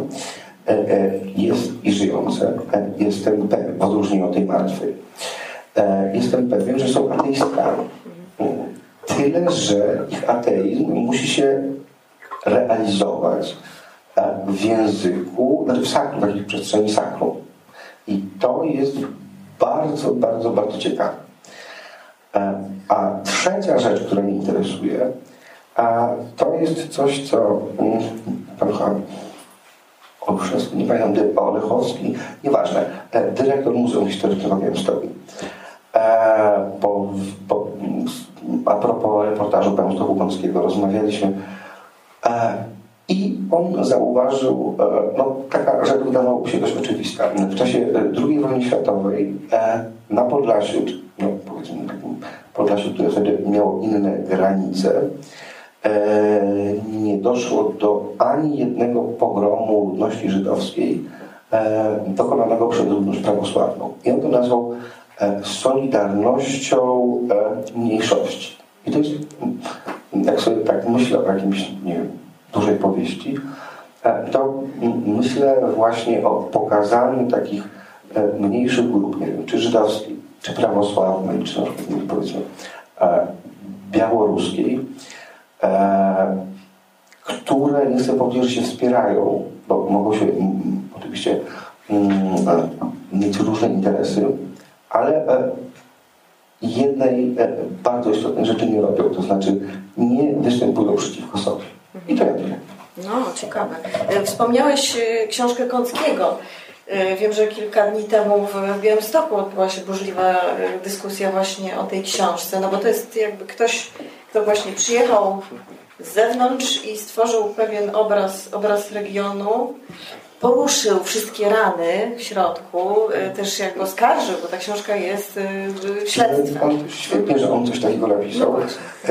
jest i żyjące, jestem pewien, w odróżnieniu od tej martwej, jestem pewien, że są ateistkami. Tyle, że ich ateizm musi się realizować w języku, znaczy w sakrum, w takiej przestrzeni sakrum. I to jest bardzo, bardzo, bardzo ciekawe. A trzecia rzecz, która mnie interesuje, a to jest coś, co pan Olszewski, nie pamiętam, Olechowski, nieważne, dyrektor Muzeum Historycznego w Białymstoku. A propos reportażu Białymstoku-Gąskiego rozmawialiśmy e, i on zauważył, e, no taka rzecz wydawałoby się dość oczywista. W czasie drugiej wojny światowej e, na Podlasiu, no powiedzmy takim Podlasiu, które wtedy miało inne granice, nie doszło do ani jednego pogromu ludności żydowskiej dokonanego przez ludność prawosławną. I on to nazwał solidarnością mniejszości. I to jest, jak sobie tak myślę o jakimś, nie wiem, dużej powieści, to myślę właśnie o pokazaniu takich mniejszych grup, nie wiem, czy żydowskiej, czy prawosławnej, czy na przykład, powiedzmy, białoruskiej, które, nie chcę powiedzieć, że się wspierają, bo mogą się oczywiście mieć różne interesy, ale jednej bardzo istotnej rzeczy nie robią, to znaczy nie występują przeciwko sobie. I to ja tyle. No, ciekawe. Wspomniałeś książkę Kąckiego. Wiem, że kilka dni temu w Białymstoku odbyła się burzliwa dyskusja właśnie o tej książce, no bo to jest jakby ktoś, kto właśnie przyjechał z zewnątrz i stworzył pewien obraz, obraz regionu, poruszył wszystkie rany w środku, też jakby oskarżył, bo ta książka jest śledztwem. Świetnie, że on coś takiego napisał.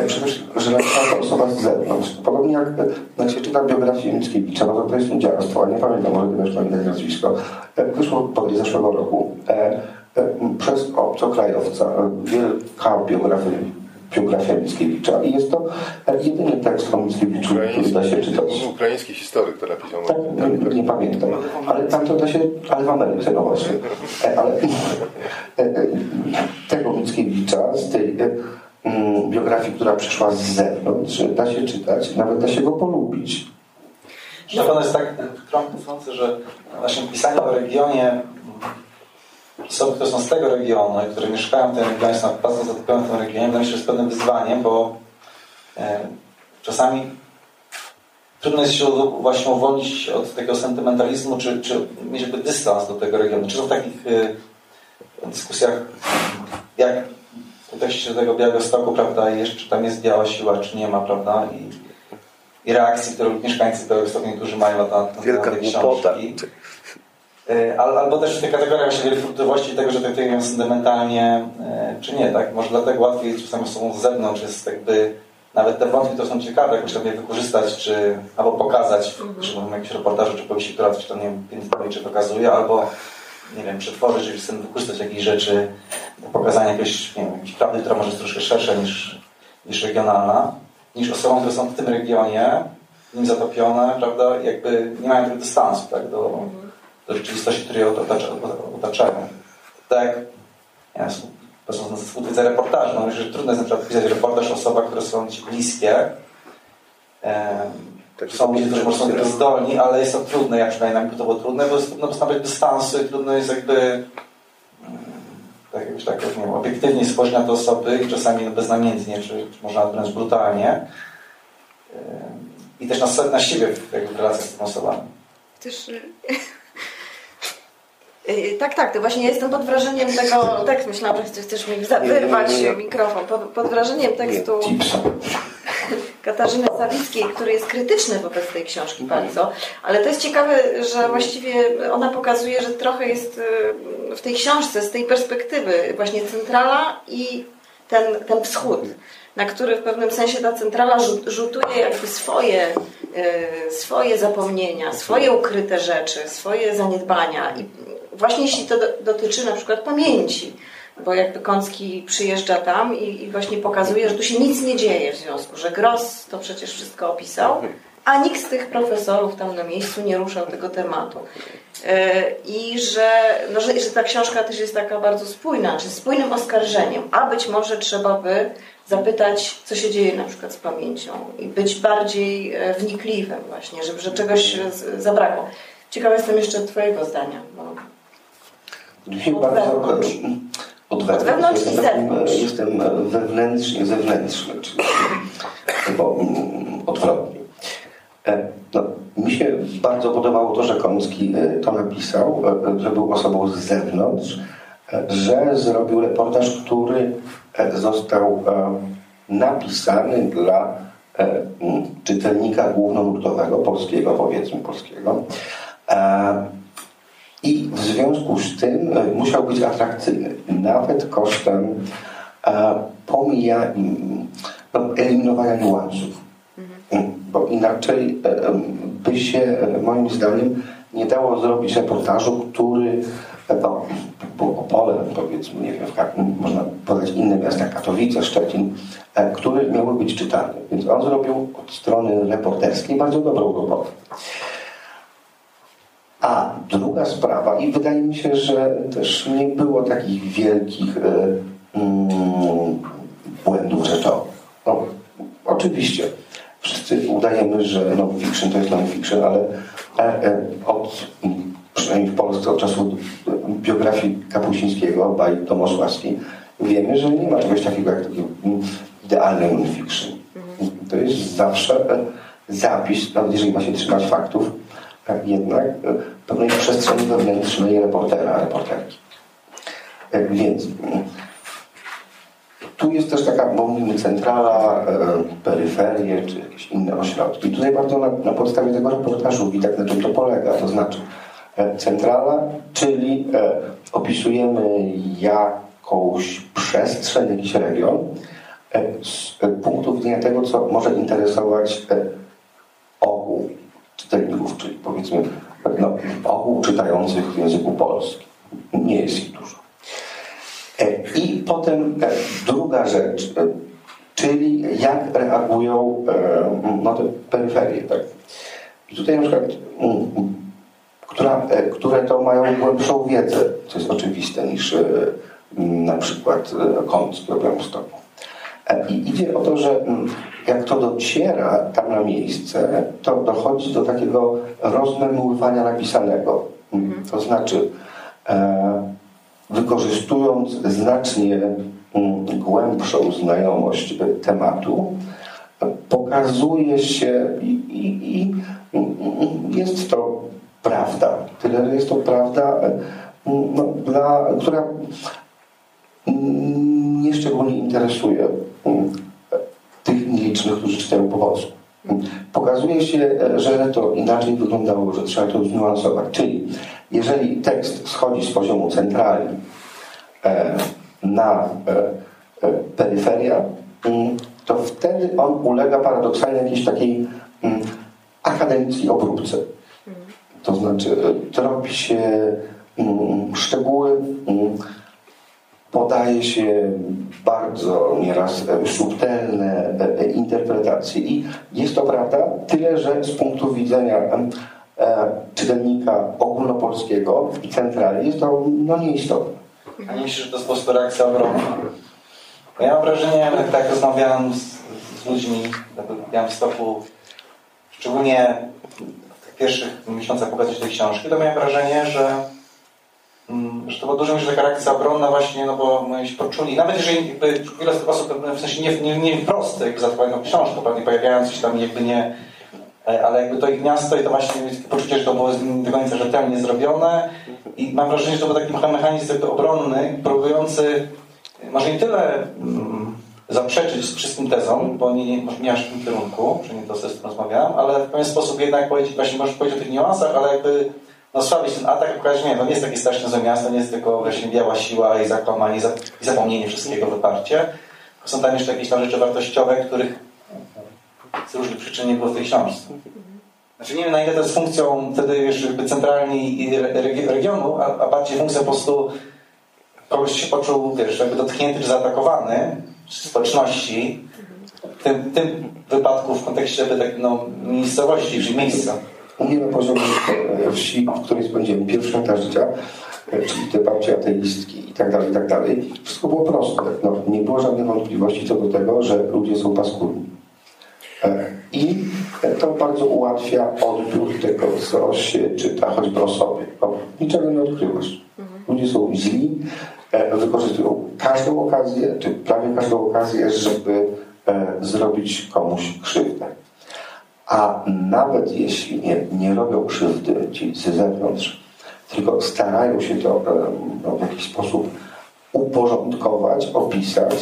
Przecież, że napisała to osoba z zewnątrz. Podobnie jak, jak się czyta biografię Mickiewicza, no to to jest dziarstwo, nie pamiętam, może ty też pamiętasz nazwisko. Wyszło pod zeszłego roku. Przez obcokrajowca, wielka biografia, biografia Mickiewicza. I jest to jedyny tekst o Mickiewiczu, który da się czytać. Ukraiński historyk to napisał. Tak, tak, tak. Nie pamiętam. Ale tam to da się, ale w Ameryce, no właśnie. Ale tego Mickiewicza z tej biografii, która przyszła z zewnątrz, da się czytać, nawet da się go polubić. No. To jest tak trąbkujące, że w naszym pisaniu o regionie osoby, które są z tego regionu i które mieszkają w tym regionie, są bardzo zatopione w tym regionie, dla mnie jest pewnym wyzwaniem, bo e, czasami trudno jest się właśnie uwolnić od tego sentymentalizmu, czy, czy mieć jakby dystans do tego regionu. Czy to w takich e, dyskusjach, jak w kontekście tego Białegostoku, prawda, jeszcze, czy tam jest biała siła, czy nie ma, prawda, i, i reakcji, które mieszkańcy Białegostoku niektórzy mają na, na, na wielka te książki. Al, albo też w tej kategorii właśnie wielokulturowości tego, że traktujemy sentymentalnie, e, czy nie, tak? Może dlatego łatwiej czasami osobom z zewnątrz jest jakby nawet te wątki, które są ciekawe, jakoś tam je wykorzystać, czy albo pokazać, mm-hmm. czy mówimy jakiś reportażu, czy powieści, która coś tam, nie wiem, piętnowicze pokazuje, albo nie wiem, przetworzyć, czy chcemy wykorzystać jakichś rzeczy do pokazania jakiejś, nie wiem, jakiejś prawdy, która może jest troszkę szersza niż, niż regionalna, niż osobom, które są w tym regionie, w nim zatopione, prawda? Jakby nie mają tego dystansu, tak? Do, do rzeczywistości, które je otacza, otaczają. Tak, ja współtwórcę reportażu. No, że trudno jest na przykład pisać reportaż o osobach, które są ci bliskie. E, tak są ludzie, którzy są tego zdolni, ale jest to trudne. Ja przynajmniej to było trudne, bo jest trudno postawić dystansu i trudno jest jakby tak, jakoś tak, nie wiem, obiektywnie spojrzeć na te osoby i czasami beznamiętnie, czy, czy można wręcz brutalnie. E, I też na, na siebie w relacjach z tymi osobami. Też... Tak, tak, to właśnie jestem pod wrażeniem tego tekstu. Myślałam, że chcesz mi wyrwać nie, nie, nie. mikrofon. Pod, pod wrażeniem tekstu Katarzyny Sawickiej, który jest krytyczny wobec tej książki bardzo. Ale to jest ciekawe, że właściwie ona pokazuje, że trochę jest w tej książce z tej perspektywy właśnie centrala i ten, ten wschód, na który w pewnym sensie ta centrala rzutuje jakby swoje, swoje zapomnienia, swoje ukryte rzeczy, swoje zaniedbania. I właśnie jeśli to dotyczy na przykład pamięci, bo jakby Kącki przyjeżdża tam i, i właśnie pokazuje, że tu się nic nie dzieje w związku, że Gross to przecież wszystko opisał, a nikt z tych profesorów tam na miejscu nie ruszał tego tematu. Yy, I że, no, że, że ta książka też jest taka bardzo spójna, czy spójnym oskarżeniem, a być może trzeba by zapytać, co się dzieje na przykład z pamięcią i być bardziej wnikliwym właśnie, żeby że czegoś zabrakło. Ciekawa jestem jeszcze twojego zdania. Bo... Od wewnątrz. Od wewnątrz. Od wewnątrz i zewnątrz. Jestem wewnętrzny, zewnętrzny, czyli bo odwrotnie. No, mi się bardzo podobało to, że Kącki to napisał, że był osobą z zewnątrz, że zrobił reportaż, który został napisany dla czytelnika głównonurtowego, polskiego, powiedzmy polskiego. I w związku z tym musiał być atrakcyjny, nawet kosztem e, pomija, no, eliminowania niuansów. Mhm. Bo inaczej e, by się, moim zdaniem, nie dało zrobić reportażu, który no, po Opole, powiedzmy, nie wiem, w, można podać inne miasta, Katowice, Szczecin, e, który miałby być czytany. Więc on zrobił od strony reporterskiej bardzo dobrą robotę. A druga sprawa, i wydaje mi się, że też nie było takich wielkich mm, błędów rzeczowych. No, oczywiście, wszyscy udajemy, że non fiction to jest non fiction, ale od, przynajmniej w Polsce od czasu biografii Kapuścińskiego, baj Tomosławskiej, wiemy, że nie ma czegoś takiego jak taki idealny non fiction. To jest zawsze zapis, nawet jeżeli ma się trzymać faktów, tak jednak pewnej przestrzeni wewnętrznej reportera, reporterki. Więc tu jest też taka, bo mówimy, centrala, peryferie czy jakieś inne ośrodki. Tutaj bardzo na, na podstawie tego reportażu widać, na czym to polega. To znaczy centrala, czyli opisujemy jakąś przestrzeń, jakiś region z punktu widzenia tego, co może interesować ogół czytelników, czyli powiedzmy no, ogół czytających w języku polskim. Nie jest ich dużo. I potem druga rzecz, czyli jak reagują na te peryferie. Tak? I tutaj na przykład, która, które to mają głębszą wiedzę, co jest oczywiste, niż na przykład koniec problemu stopu. I idzie o to, że jak to dociera tam na miejsce, to dochodzi do takiego rozmemórowania napisanego. To znaczy, wykorzystując znacznie głębszą znajomość tematu, pokazuje się i, i, i jest to prawda. Tyle, że jest to prawda, no, dla, która nie szczególnie interesuje tych nielicznych, którzy czytają po polsku. Pokazuje się, że to inaczej wyglądało, że trzeba to zniuansować. Czyli jeżeli tekst schodzi z poziomu centrali na peryferia, to wtedy on ulega paradoksalnie jakiejś takiej akademickiej obróbce. To znaczy tropi się szczegóły, podaje się bardzo nieraz subtelne interpretacje. I jest to prawda, tyle że z punktu widzenia czytelnika ogólnopolskiego i centrali jest to no, nieistotne. A myślisz, że to jest po prostu reakcja obronna? Ja mam wrażenie, jak tak rozmawiałem z, z ludźmi w Białymstoku, szczególnie w pierwszych miesiącach pokazać tej książki, to miałem wrażenie, że że to była dużo niż taka reakcja obronna właśnie, no bo my się poczuli, nawet jeżeli jakby wiele z tych osób, w sensie nie, nie, nie wprost jakby zatrwają książkę, pewnie pojawiają się tam jakby nie, ale jakby to ich miasto i to właśnie poczucie, że to było nie do końca rzetelnie zrobione i mam wrażenie, że to był taki mechanizm jakby obronny, próbujący może nie tyle mm, zaprzeczyć z czystym tezom, bo nie, nie, nie aż w tym kierunku, przynajmniej to z tym rozmawiałem, ale w pewien sposób jednak powiedzieć, właśnie może powiedzieć o tych niuansach, ale jakby no słabić ten atak, pokazać, nie, to nie jest takie straszne złe miasto, nie jest tylko właśnie biała siła i zakłamanie i zapomnienie wszystkiego, wyparcie. Są tam jeszcze jakieś tam rzeczy wartościowe, których z różnych przyczyn nie było w tej książce. Znaczy nie wiem, na ile to jest funkcją wtedy już centralnej regionu, a, a bardziej funkcją po prostu kogoś się poczuł, wiesz, jakby dotknięty czy zaatakowany z społeczności, w tym, tym wypadku w kontekście tak, no, miejscowości, czyli miejsca. U mnie na poziomie wsi, w której spędziłem pierwsze lata życia, czyli te babcie ateistki i tak dalej, i tak dalej, wszystko było proste. No, nie było żadnych wątpliwości co do tego, że ludzie są paskudni. I to bardzo ułatwia odbiór tego, co się czyta, choćby o sobie. No, niczego nie odkryłeś. Ludzie są źli, wykorzystują każdą okazję, czy prawie każdą okazję, żeby zrobić komuś krzywdę. A nawet jeśli nie, nie robią krzywdy ci z zewnątrz, tylko starają się to no, w jakiś sposób uporządkować, opisać,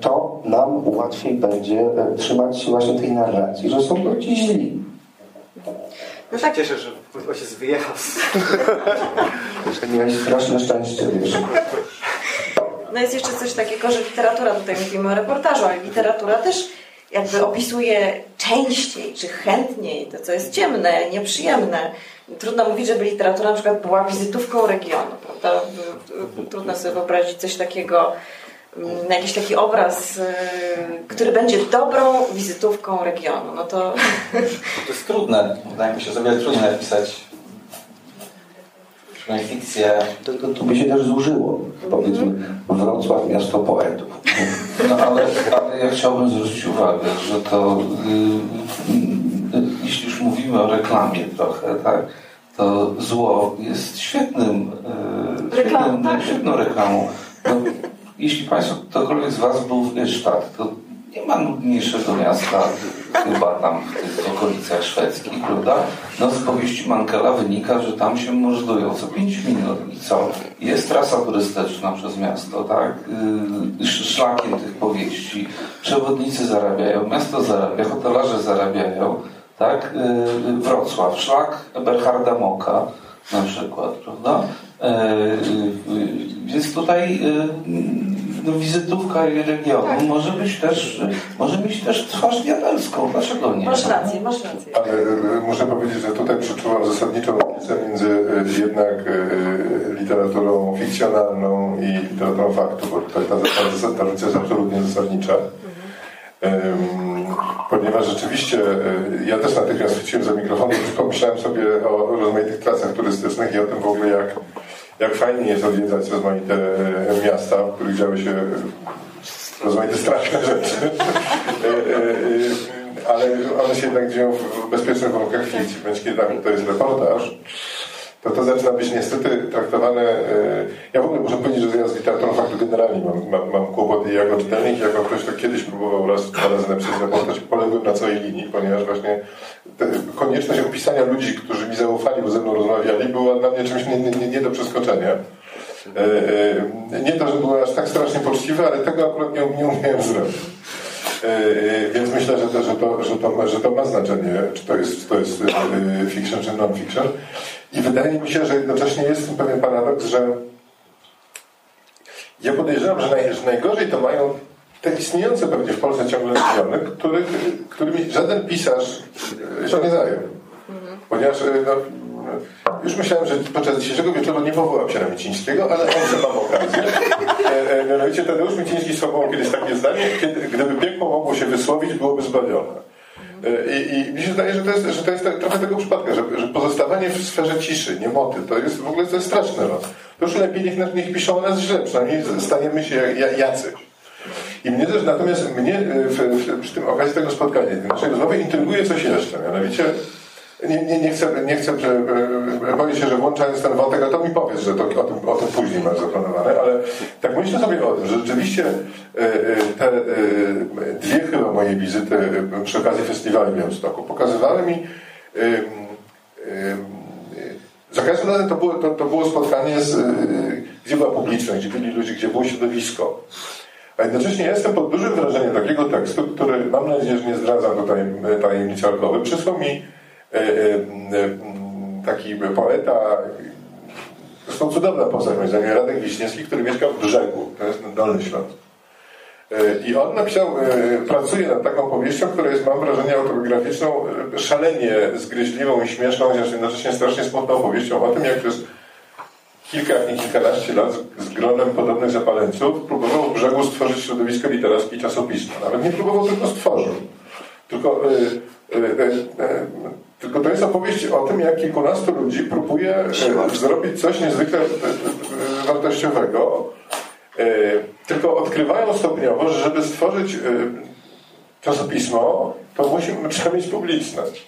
to nam łatwiej będzie trzymać się właśnie tej narracji, że są to ci źli. Ja się cieszę, że właśnie wyjechał. Miałeś straszne szczęście, wiesz. No jest jeszcze coś takiego, że literatura, tutaj mówimy o reportażu, ale literatura też jakby opisuje częściej czy chętniej to, co jest ciemne, nieprzyjemne. Trudno mówić, żeby literatura na przykład była wizytówką regionu, prawda? Trudno sobie wyobrazić coś takiego, jakiś taki obraz, który będzie dobrą wizytówką regionu. No to... to jest trudne, wydaje mi się, że wiele trudniej napisać fikcję. To tylko tu by się też zużyło. Powiedzmy, Wrocław, miasto poetów. No ale, ale ja chciałbym zwrócić uwagę, że to yy, yy, jeśli już mówimy o reklamie trochę, tak, to zło jest świetnym, yy, Reklam, świetnym tak? świetną reklamą. No, jeśli Państwo, ktokolwiek z Was był w Bieszczadach, to nie ma nudniejszego miasta chyba tam w tych okolicach szwedzkich, prawda? No z powieści Mankela wynika, że tam się mordują co pięć minut i co? Jest trasa turystyczna przez miasto, tak? Yy, szlakiem tych powieści. Przewodnicy zarabiają, miasto zarabia, hotelarze zarabiają, tak? Yy, Wrocław, szlak Eberharda Moka na przykład, prawda? Więc tutaj no, wizytówka regionu tak. może być też, może mieć też twarz diabelską. Dlaczego nie? Masz rację, masz rację. Ale muszę powiedzieć, że tutaj przeczuwam zasadniczą różnicę między jednak literaturą fikcjonalną i literaturą faktu, bo tutaj ta różnica jest absolutnie zasadnicza. Ponieważ rzeczywiście ja też natychmiast chwyciłem za mikrofon, tylko myślałem sobie o rozmaitych trasach turystycznych i o tym w ogóle, jak, jak fajnie jest odwiedzać rozmaite miasta, w których działy się rozmaite straszne rzeczy, ale one się jednak dzieją w bezpiecznych warunkach fikcji, więc kiedy to jest reportaż, to to zaczyna być niestety traktowane... Ja w ogóle muszę powiedzieć, że ja z literaturą faktu generalnie mam, mam, mam kłopoty i jako czytelnik, i jako ktoś, kto kiedyś próbował raz, dwa razy napisać reportaż, poległem na całej linii, ponieważ właśnie konieczność opisania ludzi, którzy mi zaufali, bo ze mną rozmawiali, była dla mnie czymś nie, nie, nie do przeskoczenia. Nie to, że byłem aż tak strasznie poczciwy, ale tego akurat nie, nie umiałem zrobić. Więc myślę, że to, że to, że to, że to ma znaczenie, czy to jest, to jest fiction, czy non-fiction. I wydaje mi się, że jednocześnie jest pewien paradoks, że ja podejrzewam, że, naj, że najgorzej to mają te istniejące pewnie w Polsce ciągle regiony, których, którymi żaden pisarz się nie zajął. Mhm. Ponieważ no, już myślałem, że podczas dzisiejszego wieczoru nie powołam się na Micińskiego, ale owszem, mam okazję. E, e, mianowicie Tadeusz Miciński sformułował kiedyś takie zdanie, kiedy, gdyby piekło mogło się wysłowić, byłoby zbawione. I, I mi się zdaje, że to jest, że to jest tak, trochę tego przypadka, że, że pozostawanie w sferze ciszy, niemoty, to jest w ogóle to jest straszny los. To już lepiej niech, niech piszą o nas źle, przynajmniej stajemy się jacy. I mnie też natomiast mnie w, w, przy tym okazji tego spotkania, tej naszej rozmowy intryguje coś jeszcze, mianowicie nie, nie, nie chcę, nie chcę że, boję się, że włączając ten wątek, a to mi powiesz, że to, o, tym, o tym później masz zaplanowane, ale tak myślę sobie o tym, że rzeczywiście te dwie chyba moje wizyty przy okazji festiwalu w Białymstoku pokazywały mi z okazji to było, to, to było spotkanie, z, gdzie była publiczność, gdzie byli ludzie, gdzie było środowisko. A jednocześnie jestem pod dużym wrażeniem takiego tekstu, który mam nadzieję, że nie zdradzam tutaj tajemnicy alkoholowej, przysłał mi taki poeta, zresztą cudowna postać moim zdaniem, Radek Wiśniewski, który mieszka w Brzegu, to jest Dolny Śląsk. I on napisał, pracuje nad taką powieścią, która jest, mam wrażenie, autobiograficzną, szalenie zgryźliwą i śmieszną, chociaż jednocześnie strasznie smutną powieścią o tym, jak przez kilka, nie kilkanaście lat z gronem podobnych zapaleńców próbował w Brzegu stworzyć środowisko literackie i czasopisma. Nawet nie próbował, tylko stworzył. Tylko... Tylko to jest opowieść o tym, jak kilkunastu ludzi próbuje zrobić coś niezwykle wartościowego, tylko odkrywają stopniowo, że żeby stworzyć czasopismo, to musimy, trzeba mieć publiczność.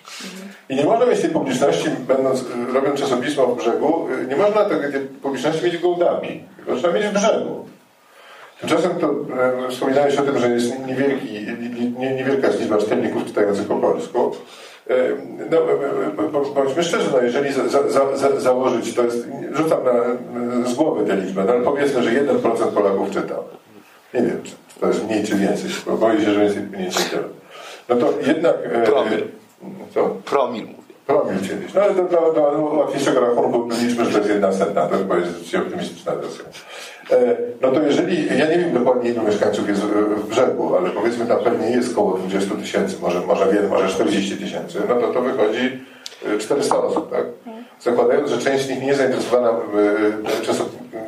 I nie można mieć tej publiczności, będąc, robiąc czasopismo w Brzegu, nie można tej publiczności mieć gołdami, tylko trzeba mieć w Brzegu. Tymczasem to wspominałeś o tym, że jest niewielki, niewielka liczba czytelników czytających po polsku. No, bądźmy szczerzy, no jeżeli za, za, za, założyć, to jest, rzucam na, z głowy tę liczbę, no ale powiedzmy, że jeden procent Polaków czyta. Nie wiem, czy to jest mniej czy więcej, bo boję się, że jest mniej czy tyle. No to jednak... Promil. Co? Promil mówię. Promil kiedyś. No ale to dla, dla łatwiejszego rachunku liczmy, że to jest jedna setna, to chyba jest rzeczywiście optymistyczna wersja. No to jeżeli, ja nie wiem dokładnie ilu mieszkańców jest w Brzegu, ale powiedzmy tam pewnie jest koło dwadzieścia tysięcy, może, może wiele, może czterdzieści tysięcy, no to to wychodzi czterysta osób, tak? Zakładając, że część z nich nie jest zainteresowana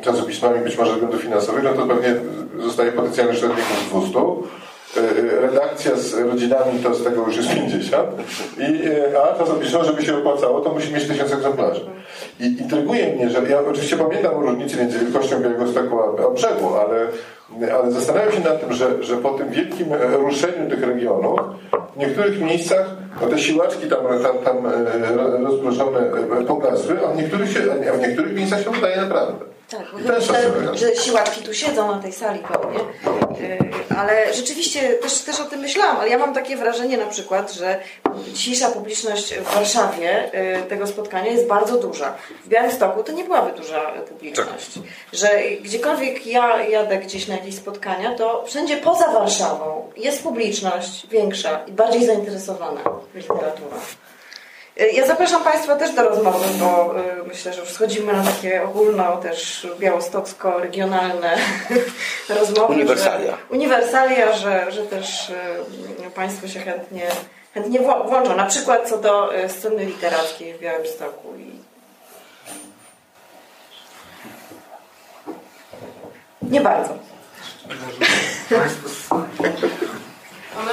czasopismami, być może ze względów finansowych, no to pewnie zostaje potencjalnych średników dwieście, redakcja z rodzinami to z tego już jest pięćdziesiąt, I, a czasopismo, żeby się opłacało, to musi mieć tysiąc egzemplarzy. I intryguje mnie, że ja oczywiście pamiętam różnicę między wielkością Białegostoku a Brzegu, ale, ale zastanawiam się nad tym, że, że po tym wielkim ruszeniu tych regionów w niektórych miejscach no te siłaczki tam, tam, tam rozproszone pogasły, a w niektórych, się, a w niektórych miejscach się udaje naprawdę. Tak, bo myślę, że siłaczki tu siedzą na tej sali pewnie, ale rzeczywiście też, też o tym myślałam, ale ja mam takie wrażenie na przykład, że dzisiejsza publiczność w Warszawie tego spotkania jest bardzo duża. W Białymstoku to nie byłaby duża publiczność, tak. Że gdziekolwiek ja jadę gdzieś na jakieś spotkania, to wszędzie poza Warszawą jest publiczność większa i bardziej zainteresowana literaturą. Ja zapraszam Państwa też do rozmowy, bo myślę, że już schodzimy na takie ogólno też białostocko-regionalne rozmowy. Uniwersalia. Że, uniwersalia, że, że też Państwo się chętnie, chętnie włączą. Na przykład co do sceny literackiej w Białymstoku. Nie bardzo.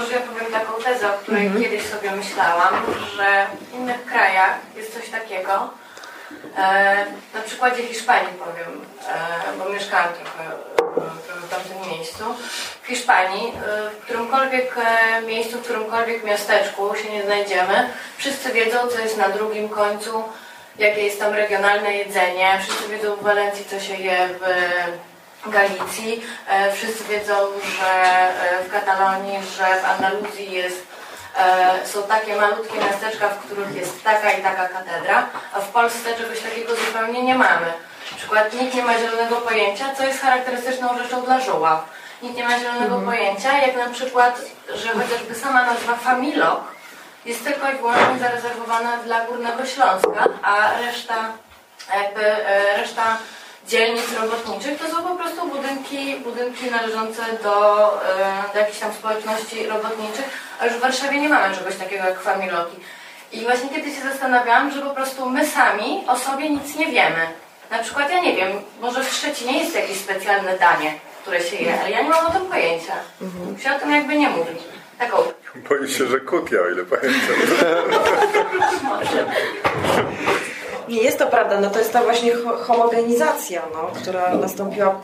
Może ja powiem taką tezę, o której mm-hmm. kiedyś sobie myślałam, że w innych krajach jest coś takiego, e, na przykładzie Hiszpanii powiem, e, bo mieszkałam trochę w tamtym miejscu. W Hiszpanii, e, w którymkolwiek miejscu, w którymkolwiek miasteczku się nie znajdziemy, wszyscy wiedzą, co jest na drugim końcu, jakie jest tam regionalne jedzenie, wszyscy wiedzą w Walencji, co się je w Galicji. E, wszyscy wiedzą, że e, w Katalonii, że w Andaluzji jest, e, są takie malutkie miasteczka, w których jest taka i taka katedra, a w Polsce czegoś takiego zupełnie nie mamy. Na przykład nikt nie ma zielonego pojęcia, co jest charakterystyczną rzeczą dla Żuław. Nikt nie ma zielonego mm. pojęcia, jak na przykład, że chociażby sama nazwa Familok jest tylko i wyłącznie zarezerwowana dla Górnego Śląska, a reszta jakby, e, reszta dzielnic robotniczych to są po prostu budynki, budynki należące do, do jakichś tam społeczności robotniczych, a już w Warszawie nie mamy czegoś takiego jak familoki. I właśnie kiedyś się zastanawiałam, że po prostu my sami o sobie nic nie wiemy. Na przykład ja nie wiem, może w Szczecinie jest jakieś specjalne danie, które się je, ale ja nie mam o tym pojęcia. Mhm. Się o tym jakby nie mówi. Taką... Boję się, że kutia, o ile pamiętam. Może. Nie jest to prawda, no to jest ta właśnie homogenizacja, no, która nastąpiła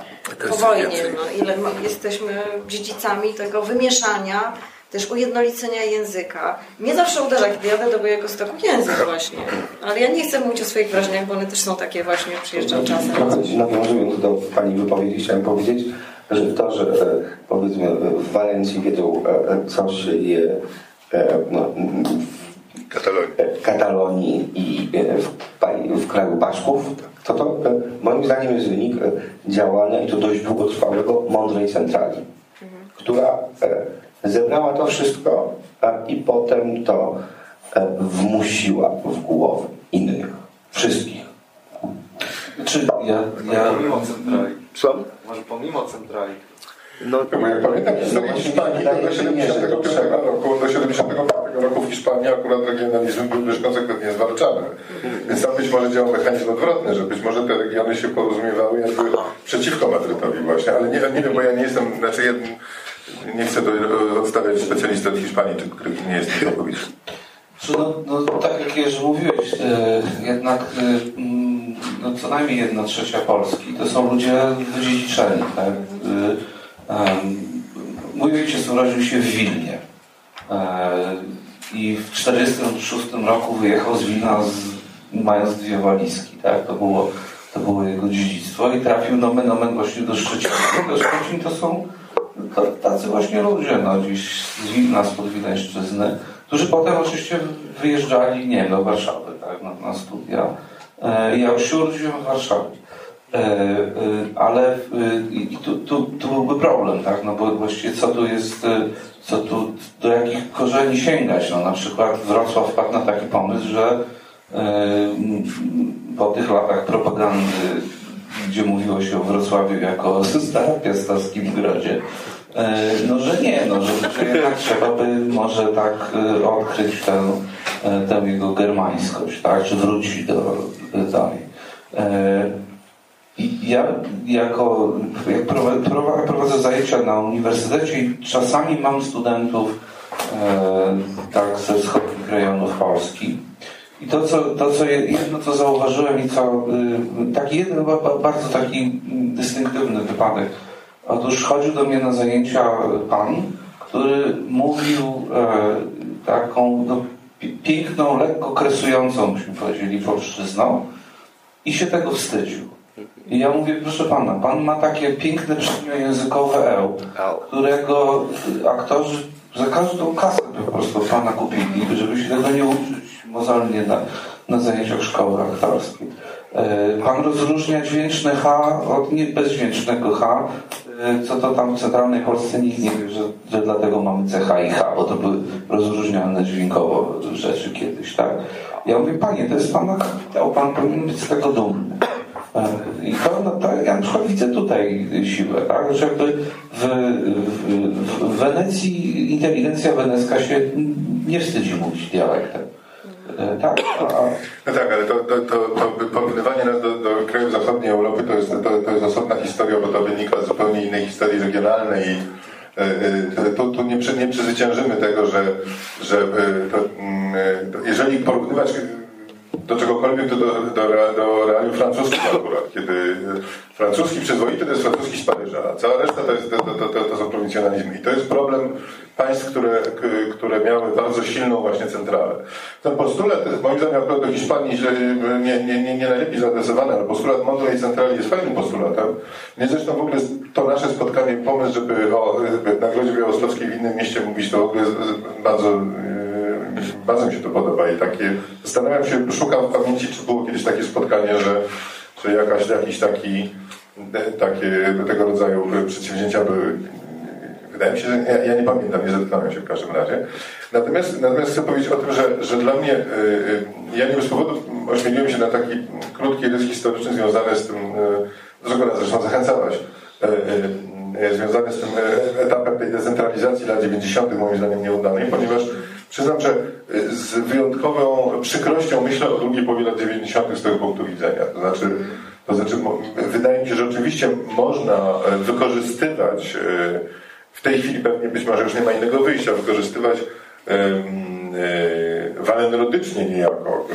po wojnie. No, ile jesteśmy dziedzicami tego wymieszania, też ujednolicenia języka. Mnie zawsze uderza, kiedy jadę do Białegostoku, język właśnie. Ale ja nie chcę mówić o swoich wrażeniach, bo one też są takie właśnie, przyjeżdżam czasem. Nawiązując do Pani wypowiedzi, chciałem powiedzieć, że to, że powiedzmy w Walencji wiedzą, co się je no, Katalonii. Katalonii i w, w kraju Baszków, to to moim zdaniem jest wynik działania, i to dość długotrwałego, mądrej centrali, mhm. która zebrała to wszystko i potem to wmusiła w głowy innych, wszystkich. Czy ja, ja... Pomimo centrali. Co? Może pomimo centrali. No, bo ja pamiętam historię Hiszpanii, do siedemdziesiątego pierwszego roku, do siedemdziesiątego piątego roku w Hiszpanii akurat regionalizm był już konsekwentnie zwalczany. Więc tam być może działał mechanizm odwrotny, że być może te regiony się porozumiewały jakby przeciwko Madrytowi właśnie, ale nie, nie wiem, bo ja nie jestem, znaczy ja nie chcę odstawiać specjalistę od Hiszpanii, który nie jest tego powiedzieć. No, no tak jak już mówiłeś, jednak no, co najmniej jedna trzecia Polski to są ludzie wydziedziczeni, tak? Um, mój ojciec urodził się w Wilnie um, i w czterdziestym szóstym roku wyjechał z Wilna z, mając dwie walizki, tak? To było, to było jego dziedzictwo i trafił nomen omen właśnie do Szczecina. Do Szczecin to są to, tacy właśnie ludzie, no, gdzieś z Wilna, spod Wileńszczyzny, którzy potem oczywiście wyjeżdżali, nie wiem, do Warszawy, tak? Na, na studia. E, ja już się urodziłem w Warszawie. Yy, yy, ale yy, tu, tu, tu byłby problem, tak? No bo właściwie co tu jest, co tu, do jakich korzeni sięgać? No na przykład Wrocław wpadł na taki pomysł, że yy, po tych latach propagandy, gdzie mówiło się o Wrocławiu jako stara piasta w Kimgrodzie, yy, no że nie, no że, że jednak trzeba by może tak yy, odkryć tę, tę jego germańskość, tak? Czy wrócić do, do dalej. Yy, Ja jako jak prowadzę zajęcia na uniwersytecie i czasami mam studentów e, tak ze wschodnich rejonów Polski. I to, co, to, co jedno, co zauważyłem i co y, taki jeden bardzo taki dystynktywny wypadek. Otóż chodził do mnie na zajęcia pan, który mówił e, taką no, piękną, lekko kresującą, byśmy powiedzieli, polszczyzną i się tego wstydził. I ja mówię, proszę pana, pan ma takie piękne przemiojęzykowe eł, którego aktorzy za każdą kasę po prostu pana kupili, żeby się tego nie uczyć mozolnie na, na zajęciach szkoły aktorskiej. Pan rozróżnia dźwięczne H od bezdźwięcznego H, co to tam w centralnej Polsce nikt nie wie, że, że dlatego mamy C H i H, bo to były rozróżniane dźwiękowo rzeczy kiedyś, tak? Ja mówię, panie, to jest pana kapitał, pan powinien być z tego dumny. I to, no, to ja na przykład widzę tutaj siłę, tak? Że jakby w, w, w Wenecji inteligencja wenecka się nie wstydzi mówić dialektem. Tak, no tak, ale to, to, to, to porównywanie nas do, do krajów zachodniej Europy to jest, to, to jest osobna historia, bo to wynika z zupełnie innej historii regionalnej i y, y, tu, tu nie, nie przezwyciężymy tego, że, że y, to, y, jeżeli porównywać do czegokolwiek, to do, do, do, do realiów francuskich akurat, kiedy francuski przyzwoity to jest francuski z Paryża, a cała reszta to, jest, to, to, to, to są prowincjonalizmy. I to jest problem państw, które, które miały bardzo silną właśnie centralę. Ten postulat, moim zdaniem akurat do Hiszpanii nie, nie, nie, nie najlepiej zaadresowany, ale postulat mądrej centrali jest fajnym postulatem. Mnie zresztą w ogóle to nasze spotkanie, pomysł, żeby o Nagrodzie Białostockiej w innym mieście mówić, to w ogóle bardzo... Bardzo mi się to podoba i takie, zastanawiam się, szukam w pamięci, czy było kiedyś takie spotkanie, że, że jakaś, jakiś taki, takie tego rodzaju przedsięwzięcia były. Wydaje mi się, że ja, ja nie pamiętam, nie zetknąłem się w każdym razie. Natomiast, natomiast chcę powiedzieć o tym, że, że dla mnie, ja nie bez powodu ośmieliłem się na taki krótki rys historyczny związany z tym, do czego nas zresztą zachęcałaś, związany z tym etapem tej decentralizacji lat dziewięćdziesiątych, moim zdaniem nieudanej, ponieważ przyznam, że z wyjątkową przykrością myślę o drugiej połowie lat dziewięćdziesiątych z tego punktu widzenia. To znaczy, to znaczy, wydaje mi się, że oczywiście można wykorzystywać, w tej chwili pewnie być może już nie ma innego wyjścia, wykorzystywać walenodycznie niejako,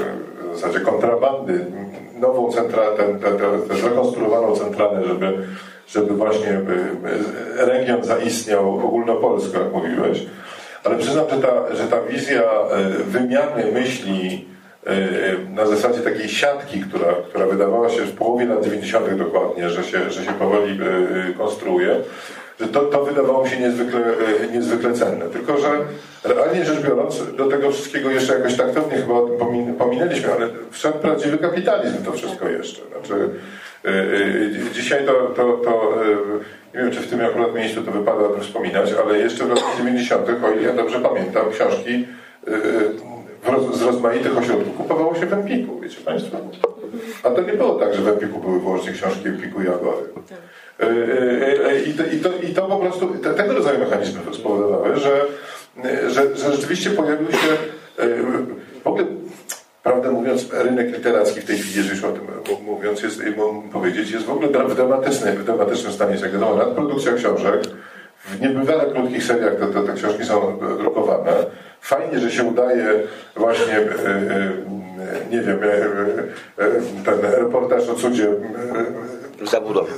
w zasadzie kontrabandy, nową centralę, tę zrekonstruowaną centralę, żeby, żeby właśnie region zaistniał ogólnopolsko, jak mówiłeś. Ale przyznam, że ta, że ta wizja wymiany myśli na zasadzie takiej siatki, która, która wydawała się w połowie lat dziewięćdziesiątych dokładnie, że się, że się powoli konstruuje, że to, to wydawało mi się niezwykle, niezwykle cenne. Tylko że realnie rzecz biorąc, do tego wszystkiego jeszcze jakoś taktownie chyba o tym pominęliśmy, ale wszedł prawdziwy kapitalizm to wszystko jeszcze. Znaczy, dzisiaj to... to, to nie wiem, czy w tym akurat miejscu to wypada o tym wspominać, ale jeszcze w latach dziewięćdziesiątych, o ile ja dobrze pamiętam, książki z rozmaitych ośrodków kupowało się w Empiku, wiecie państwo. A to nie było tak, że w Empiku były wyłącznie książki Empiku i Agory. I to, i to, i to po prostu, tego rodzaju mechanizmy spowodowały, że, że, że rzeczywiście pojawił się w ogóle... Prawdę mówiąc, rynek literacki w tej chwili, jeżeli już o tym mówiąc, jest, mógł powiedzieć, jest w ogóle w dramatycznym, w dramatycznym stanie. Jak wiadomo, nadprodukcja książek, w niebywale krótkich seriach to, to, te książki są drukowane. Fajnie, że się udaje właśnie, nie wiem, ten reportaż o cudzie zabudowy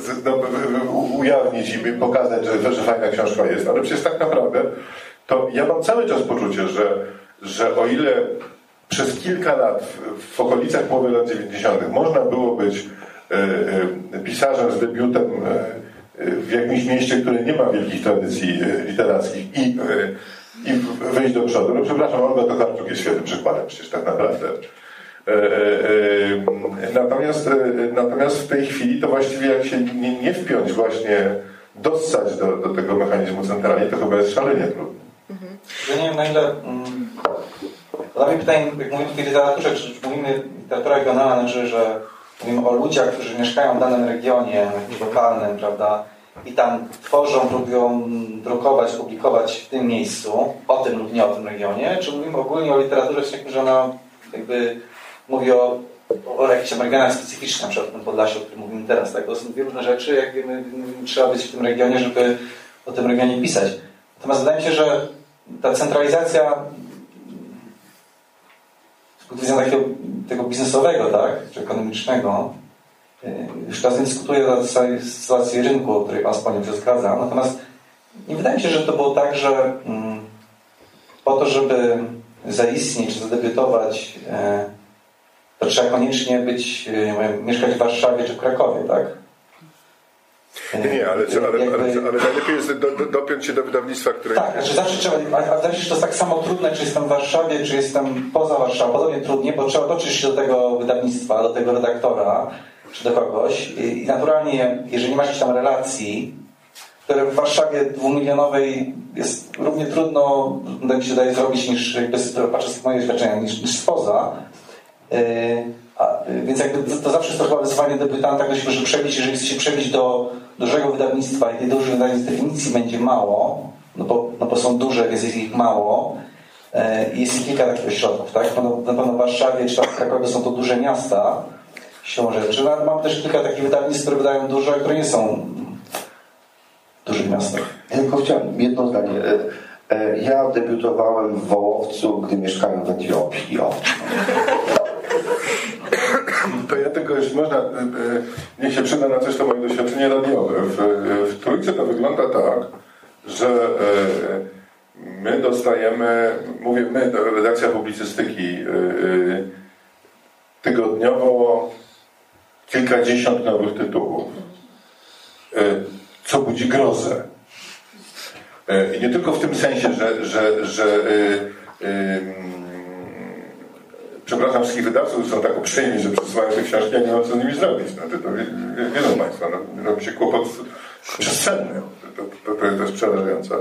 ujawnić i pokazać, że, że fajna książka jest. Ale przecież tak naprawdę to ja mam cały czas poczucie, że, że o ile... Przez kilka lat, w, w okolicach połowy lat dziewięćdziesiątych, można było być y, y, pisarzem z debiutem y, y, w jakimś mieście, które nie ma wielkich tradycji y, literackich i, y, i wyjść do przodu. No, przepraszam, Olga Tokarczuk jest świetnym przykładem przecież tak naprawdę. Y, y, y, natomiast, y, natomiast w tej chwili to właściwie jak się nie, nie wpiąć właśnie, dossać do, do tego mechanizmu centralnie, to chyba jest szalenie trudne. Mhm. Ja nie wiem, na ile... Mm... Zadam pytanie, jak mówimy o tej literaturze, czy mówimy literatura regionalna, znaczy, że mówimy o ludziach, którzy mieszkają w danym regionie, jakimś lokalnym, prawda, i tam tworzą, próbują drukować, publikować w tym miejscu, o tym lub nie o tym regionie, czy mówimy ogólnie o literaturze, że ona jakby mówi o, o jakichś regionach specyficznych, na przykład w Podlasie, o którym mówimy teraz, tak? To są dwie różne rzeczy, jak wiemy, trzeba być w tym regionie, żeby o tym regionie pisać. Natomiast wydaje mi się, że ta centralizacja z punktu widzenia takiego, tego biznesowego, tak, czy ekonomicznego, już teraz nie dyskutuję o sytuacji rynku, o której Pan wspomniał, się zgadza. Natomiast nie wydaje mi się, że to było tak, że mm, po to, żeby zaistnieć, czy zadebiutować, e, to trzeba koniecznie być, e, mieszkać w Warszawie czy w Krakowie, tak? Nie, ale, co, ale, jakby... ale, ale najlepiej jest do, do, dopiąć się do wydawnictwa, które... Tak, że zawsze trzeba, a wydaje się, że to jest tak samo trudne, czy jestem w Warszawie, czy jestem poza Warszawą, podobnie trudnie, bo trzeba dotrzeć się do tego wydawnictwa, do tego redaktora, czy do kogoś i naturalnie, jeżeli nie masz tam relacji, które w Warszawie dwumilionowej jest równie trudno, mi się daje zrobić, niż bez, patrzę z mojego doświadczenia, niż, niż spoza. Yy, a, więc jakby to zawsze jest to chyba wyzwanie debiutanta, ktoś może przebić, jeżeli chce się przebić do dużego wydawnictwa i tej dużej wydawnictw definicji będzie mało, no bo, no bo są duże, więc jest ich mało i yy, jest kilka takich ośrodków, tak? Na pewno w Warszawie czy w Krakowie są to duże miasta, siłą rzeczy. No, mam też kilka takich wydawnictw, które wydają duże, które nie są w dużych miastach. Ja tylko chciałem jedno zdanie. Ja debiutowałem w Wołowcu, gdy mieszkałem w Etiopii. O. To ja tylko, jeśli można, niech się przyda na coś to moje doświadczenie radiowe. W, w Trójce to wygląda tak, że my dostajemy, mówię my, redakcja publicystyki, tygodniowo kilkadziesiąt nowych tytułów, co budzi grozę. I nie tylko w tym sensie, że, że, że yy, yy, przepraszam wszystkich wydawców, są tak uprzejmi, że przesyłają te książki, a nie ma co z nimi zrobić. No, to, to, wiedzą Państwo, no, robi się kłopot przestrzenny. To, to, to, to jest przerażające.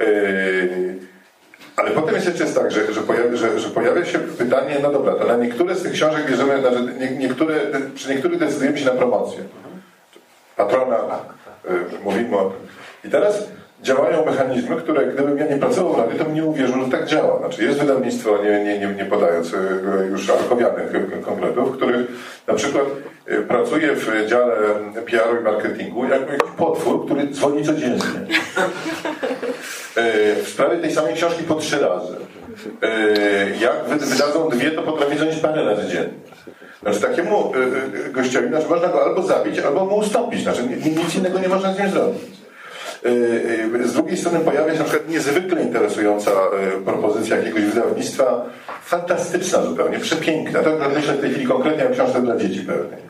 Yy, ale potem jest jeszcze tak, że, że, pojawia, że, że pojawia się pytanie, no dobra, to na niektóre z tych książek bierzemy, na, nie, niektóre, przy niektórych decydujemy się na promocję. Patrona, yy, mówimy o tym. I teraz działają mechanizmy, które gdybym ja nie pracował w radiu, to bym nie uwierzył, że tak działa. Znaczy jest wydawnictwo, nie, nie, nie, nie podając już alkowianych konkretów, których na przykład pracuje w dziale P R u i marketingu jako jakiś potwór, który dzwoni codziennie. W sprawie tej samej książki po trzy razy. Jak wydadzą dwie, to potrafi dzwonić parę razy dziennie. Znaczy takiemu gościowi, znaczy można go albo zabić, albo mu ustąpić. Znaczy nic innego nie można z nim zrobić. Z drugiej strony pojawia się na przykład niezwykle interesująca propozycja jakiegoś wydawnictwa, fantastyczna zupełnie, przepiękna. To myślę w tej chwili konkretnie o książce dla dzieci pewnej.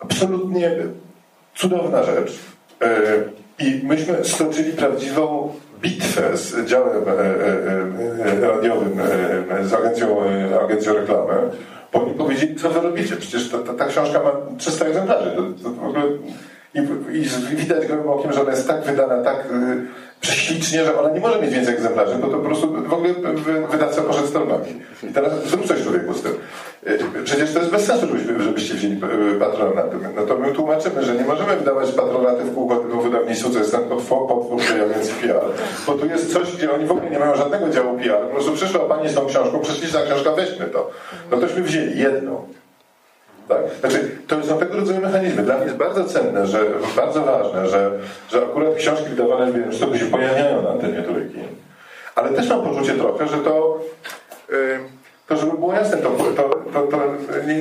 Absolutnie cudowna rzecz. I myśmy stoczyli prawdziwą bitwę z działem radiowym, z agencją, agencją reklamy. Bo oni powiedzieli, co wy robicie? Przecież ta, ta, ta książka ma trzysta egzemplarzy. To, to w ogóle... I, i widać gołym okiem, że ona jest tak wydana, tak yy, prześlicznie, że ona nie może mieć więcej egzemplarzy, bo to po prostu w ogóle wy, wydawca poszedł z torbami. I teraz zrób coś człowieku z tym. Yy, przecież to jest bez sensu, żebyś, żebyście wzięli patronaty. No to my tłumaczymy, że nie możemy wydawać patronaty w kółko tego wydawnictwu, co jest ten potwór, potwór więc P R. Bo tu jest coś, gdzie oni w ogóle nie mają żadnego działu P R. Po prostu przyszła pani z tą książką, prześliczna książka, weźmy to. No tośmy wzięli jedną. Tak. Znaczy, to są tego rodzaju mechanizmy. Dla mnie jest bardzo cenne, że, bardzo ważne, że, że akurat książki wydawane w sztuku się pojawiają na antenie Trójki. Ale też mam poczucie trochę, że to, yy, to żeby było jasne, to, to, to, to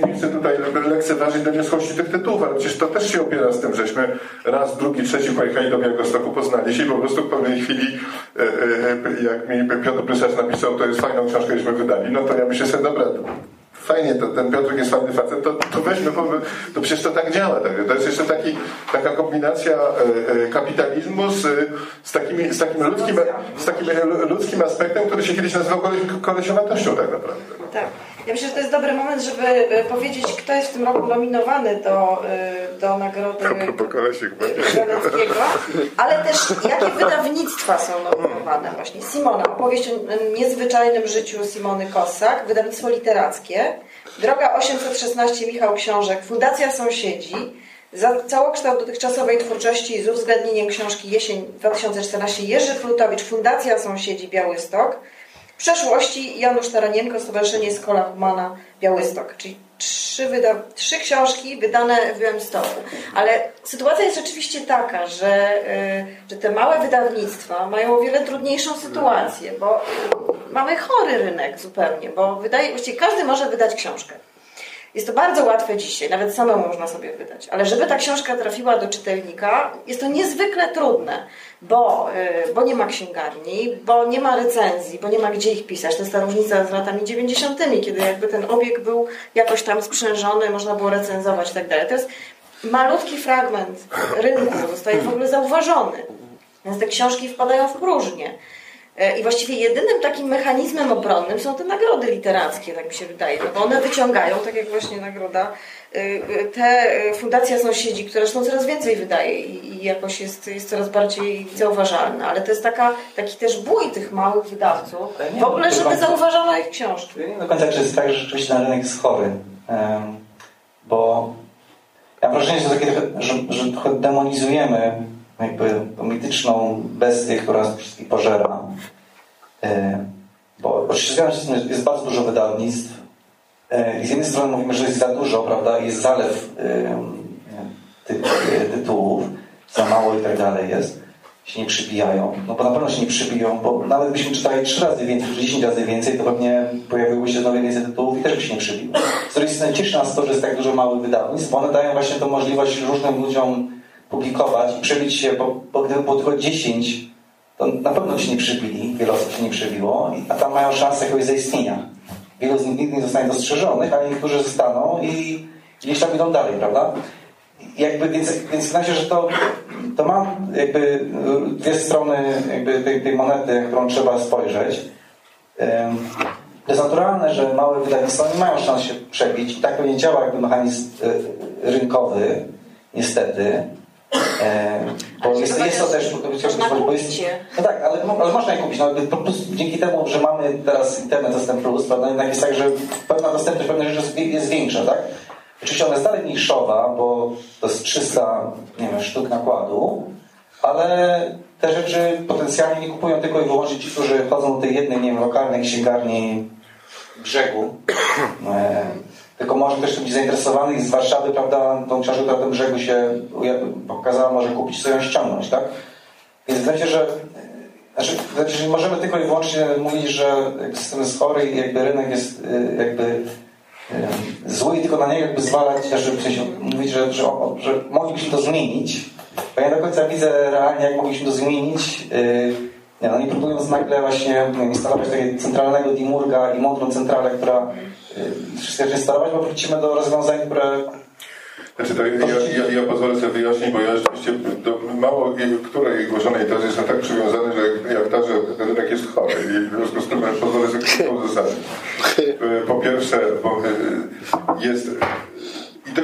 nie chcę tutaj lekceważyć doniosłości tych tytułów, ale przecież to też się opiera z tym, żeśmy raz, drugi, trzeci pojechali do Białegostoku, poznali się i po prostu w pewnej chwili, yy, yy, jak mi Piotr Prysacz napisał, to jest fajną książkę, żeśmy wydali, no to ja myślę sobie, dobra, fajnie, to ten Piotrek jest fajny facet, to, to weźmy, bo to przecież to tak działa. Tak? To jest jeszcze taki, taka kombinacja e, kapitalizmu z, z, takimi, z, takim ludzkim, z takim ludzkim aspektem, który się kiedyś nazywał kolesionatością tak naprawdę. Tak. Ja myślę, że to jest dobry moment, żeby powiedzieć, kto jest w tym roku nominowany do, do Nagrody Kazaneckiego, ale też jakie wydawnictwa są nominowane właśnie. Simona, opowieść o niezwyczajnym życiu Simony Kossak, wydawnictwo literackie, Droga osiemset szesnaście Michał Książek, Fundacja Sąsiedzi, za całokształt dotychczasowej twórczości z uwzględnieniem książki Jesień dwa tysiące czternaście Jerzy Flutowicz, Fundacja Sąsiedzi Białystok, w przeszłości Janusz Taranienko, Stowarzyszenie Skola Humana Białystok, czyli trzy, wyda- trzy książki wydane w Białymstoku. Ale sytuacja jest rzeczywiście taka, że, yy, że te małe wydawnictwa mają o wiele trudniejszą sytuację, bo yy, mamy chory rynek zupełnie, bo wydaje, właściwie każdy może wydać książkę. Jest to bardzo łatwe dzisiaj, nawet samemu można sobie wydać, ale żeby ta książka trafiła do czytelnika, jest to niezwykle trudne, bo, bo nie ma księgarni, bo nie ma recenzji, bo nie ma gdzie ich pisać. To jest ta różnica z latami dziewięćdziesiątymi, kiedy jakby ten obieg był jakoś tam sprzężony, można było recenzować i tak dalej. To jest malutki fragment rynku zostaje w ogóle zauważony. Więc te książki wpadają w próżnię. I właściwie jedynym takim mechanizmem obronnym są te nagrody literackie, tak mi się wydaje, no bo one wyciągają, tak jak właśnie nagroda, te fundacja sąsiedzi, która zresztą coraz więcej wydaje i jakoś jest, jest coraz bardziej zauważalna, ale to jest taka, taki też bój tych małych wydawców, w ogóle, żeby zauważano ich książki. Do końca jest tak, że rzeczywiście ten rynek jest chory, bo ja mam wrażenie, że, że trochę demonizujemy jakby tą mityczną bestię, która nas wszystkich pożera. Yy, bo oczywiście jest, jest bardzo dużo wydawnictw yy, i z jednej strony mówimy, że jest za dużo, prawda, jest zalew yy, ty, yy, tytułów, za mało i tak dalej jest, się nie przybijają. No bo na pewno się nie przybiją, bo nawet byśmy czytali trzy razy więcej, czy dziesięć razy więcej, to pewnie pojawiłyby się znowu więcej tytułów i też by się nie przybił. Z drugiej strony cieszy nas to, że jest tak dużo małych wydawnictw, bo one dają właśnie tę możliwość różnym ludziom publikować i przebić się, bo, bo gdyby było tylko dziesięć, to na pewno się nie przybili, wiele osób się nie przybiło, a tam mają szansę jakiegoś zaistnienia. Wielu z nich nigdy nie zostanie dostrzeżonych, ale niektórzy zostaną i gdzieś tam idą dalej, prawda? Jakby, więc więc wydaje się, że to, to ma jakby dwie strony jakby tej, tej monety, którą trzeba spojrzeć. To jest naturalne, że małe wydawnictwa nie mają szans się przebić i tak pewnie działa jakby mechanizm rynkowy, niestety. E, bo jest, jest to też, to jest, bo jest, no tak, ale, ale można je kupić, no, dzięki temu, że mamy teraz internet dostęp plus, prawda, jednak jest tak, że pewna dostępność pewnych rzeczy jest większa, tak? Oczywiście ona jest dalej niszowa, bo to jest trzysta, nie wiem, sztuk nakładu, ale te rzeczy potencjalnie nie kupują tylko i wyłącznie ci, którzy chodzą do tej jednej, nie wiem, lokalnej księgarni Brzegu. E, Tylko może też być zainteresowany i z Warszawy, prawda, tą książkę, która na tym Brzegu się pokazała, może kupić, sobie ją ściągnąć, tak? Więc wydaje się, że znaczy, nie możemy tylko i wyłącznie mówić, że system jest chory i jakby rynek jest jakby zły i tylko na niego jakby zwalać, żeby w sensie mówić, że, że, że moglibyśmy to zmienić, bo ja do końca widzę realnie, jak mogliśmy to zmienić. Nie, no, nie próbując nagle właśnie nie, instalować takiego centralnego Dimurga i mądrą centralę, która y, wszystkie rzeczy instalować, bo wrócimy do rozwiązań, które... Znaczy to ja, ja, ja pozwolę sobie wyjaśnić, bo ja rzeczywiście do mało której głoszonej tezy jestem tak przywiązany, że jak, jak ta, że ten rynek jest chory i w związku z tym pozwolę sobie kilka zasadzić. Po pierwsze, bo jest...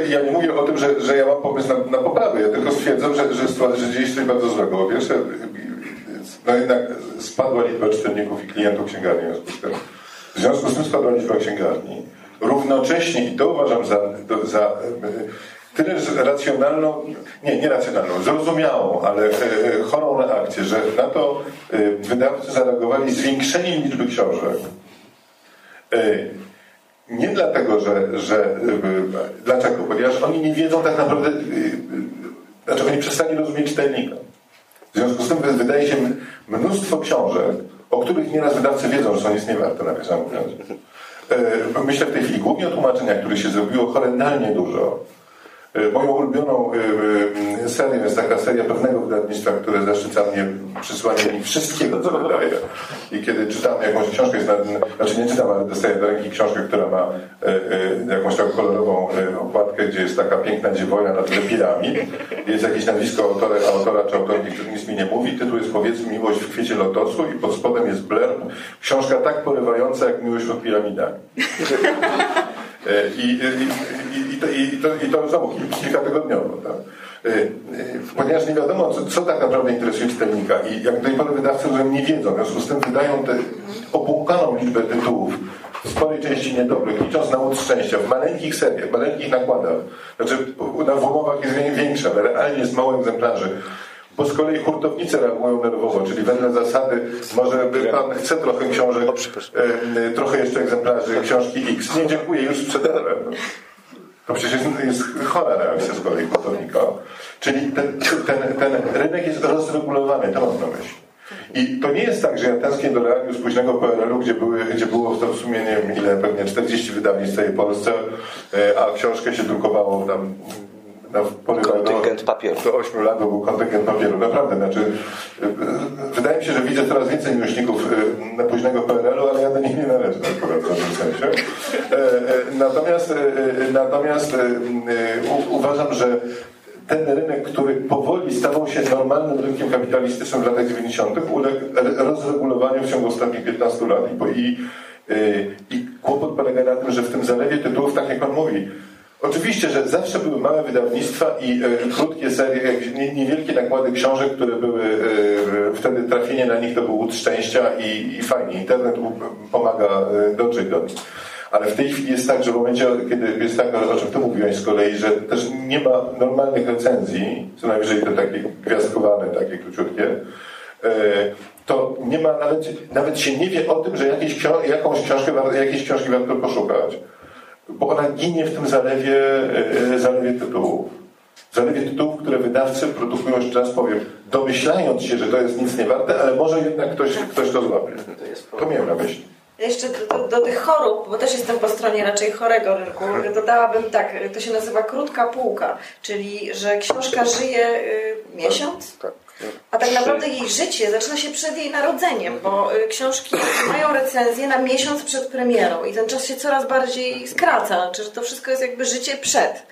Ja nie mówię o tym, że, że ja mam pomysł na, na poprawę, ja tylko stwierdzam, że, że, że dzieje się coś bardzo złego. Po pierwsze, no jednak spadła liczba czytelników i klientów księgarni. W związku z tym spadła liczba księgarni. Równocześnie, i to uważam za, za tyle racjonalną, nie, nie racjonalną, zrozumiałą, ale chorą reakcję, że na to wydawcy zareagowali zwiększeniem liczby książek. Nie dlatego, że, że dlaczego? Ponieważ oni nie wiedzą tak naprawdę, znaczy oni przestali rozumieć czytelnika. W związku z tym wydaje się mnóstwo książek, o których nieraz wydawcy wiedzą, że są nic nie warte, nawiasem mówiąc. Myślę w tej chwili głównie o tłumaczeniach, których się zrobiło horrendalnie dużo. Moją ulubioną serią jest taka seria pewnego wydawnictwa, które zaszczyca mnie przysłaniem mi wszystkiego, co wydaje. I kiedy czytam jakąś książkę, znaczy nie czytam, ale dostaję do ręki książkę, która ma jakąś taką kolorową okładkę, gdzie jest taka piękna dziewoja na tle piramid. Jest jakieś nazwisko autora, autora czy autorki, który nic mi nie mówi. Tytuł jest Powiedzmy miłość w kwiecie lotosu i pod spodem jest blerb. Książka tak porywająca jak miłość pod piramidami. I, i, i, to, i, to, i to znowu kilkatygodniowo, tak? Ponieważ nie wiadomo, co, co tak naprawdę interesuje czytelnika i jak do tej pory wydawcy nie wiedzą, w związku z tym wydają tę opłukaną liczbę tytułów w sporej części niedobrych, licząc na łód szczęścia, w maleńkich seriach, w maleńkich nakładach, znaczy na umowach jest większa, ale realnie jest mało egzemplarzy. Bo z kolei hurtownice reagują nerwowo, czyli wedle zasady, może by pan chce trochę książek, e, trochę jeszcze egzemplarzy książki X. Nie, dziękuję, już sprzedałem. To przecież jest, jest chora reakcja z kolei hurtownika. Czyli ten, ten, ten rynek jest rozregulowany, to mam na myśli. I to nie jest tak, że ja tęsknię do realiów z późnego P R L u, gdzie, były, gdzie było w sumie, nie wiem ile, pewnie czterdzieści wydawnictw w całej Polsce, a książkę się drukowało tam no, kontyngent papieru. Do ośmiu lat był kontyngent papieru, naprawdę. Znaczy, wydaje mi się, że widzę coraz więcej miłośników na późnego P R L-u, ale ja do nich nie należę akurat w tym sensie. Natomiast, natomiast u, uważam, że ten rynek, który powoli stawał się normalnym rynkiem kapitalistycznym w latach dziewięćdziesiątych, uległ rozregulowaniu w ciągu ostatnich piętnastu lat. I, i kłopot polega na tym, że w tym zalewie tytułów, tak jak Pan mówi, oczywiście, że zawsze były małe wydawnictwa i e, krótkie serie, niewielkie nakłady książek, które były e, wtedy, trafienie na nich to był łód szczęścia i, i fajnie. Internet pomaga e, dotrzeć do nich. Ale w tej chwili jest tak, że w momencie, kiedy jest tak, o czym ty mówiłeś z kolei, że też nie ma normalnych recenzji, co najwyżej to takie gwiazdkowane, takie króciutkie, e, to nie ma nawet, nawet się nie wie o tym, że jakieś, jakąś książkę, jakieś książki warto poszukać. Bo ona ginie w tym zalewie, zalewie tytułów. Zalewie tytułów, które wydawcy produkują, jeszcze raz powiem, domyślając się, że to jest nic nie warte, ale może jednak ktoś, ktoś to złapie. To miałem na myśli. Jeszcze do, do, do tych chorób, bo też jestem po stronie raczej chorego rynku, dodałabym tak, to się nazywa krótka półka, czyli że książka żyje y, miesiąc, a tak naprawdę jej życie zaczyna się przed jej narodzeniem, bo książki mają recenzję na miesiąc przed premierą i ten czas się coraz bardziej skraca, znaczy, że to wszystko jest jakby życie przed.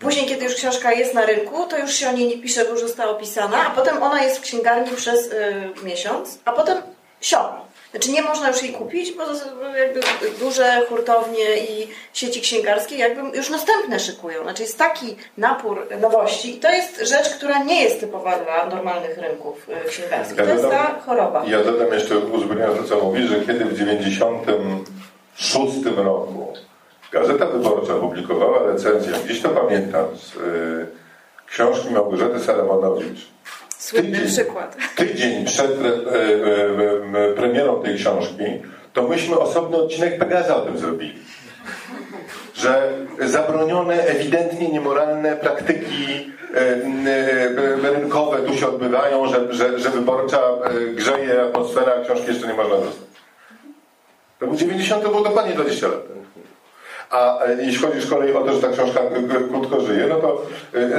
Później, kiedy już książka jest na rynku, to już się o niej nie pisze, bo już została opisana, a potem ona jest w księgarni przez y, miesiąc, a potem siądź. Znaczy nie można już jej kupić, bo jakby duże hurtownie i sieci księgarskie jakby już następne szykują. Znaczy jest taki napór nowości i to jest rzecz, która nie jest typowa dla normalnych rynków księgarskich. Ja to dodam, jest ta choroba. Ja dodam jeszcze, uzupełniając to, co mówisz, że kiedy w dziewięćdziesiątym szóstym roku Gazeta Wyborcza publikowała recenzję, gdzieś to pamiętam, z y, książki Małgorzaty Salomonowicz. Słynny tydzień, przykład. Tydzień przed e, e, premierą tej książki, to myśmy osobny odcinek Pegaza o tym zrobili. Że zabronione, ewidentnie niemoralne praktyki e, e, rynkowe tu się odbywają, że, że, że Wyborcza grzeje atmosfera, a książki jeszcze nie można dostać. To był dziewięćdziesiąty, to było dokładnie dwadzieścia lat. A jeśli chodzi z kolei o to, że ta książka krótko żyje, no to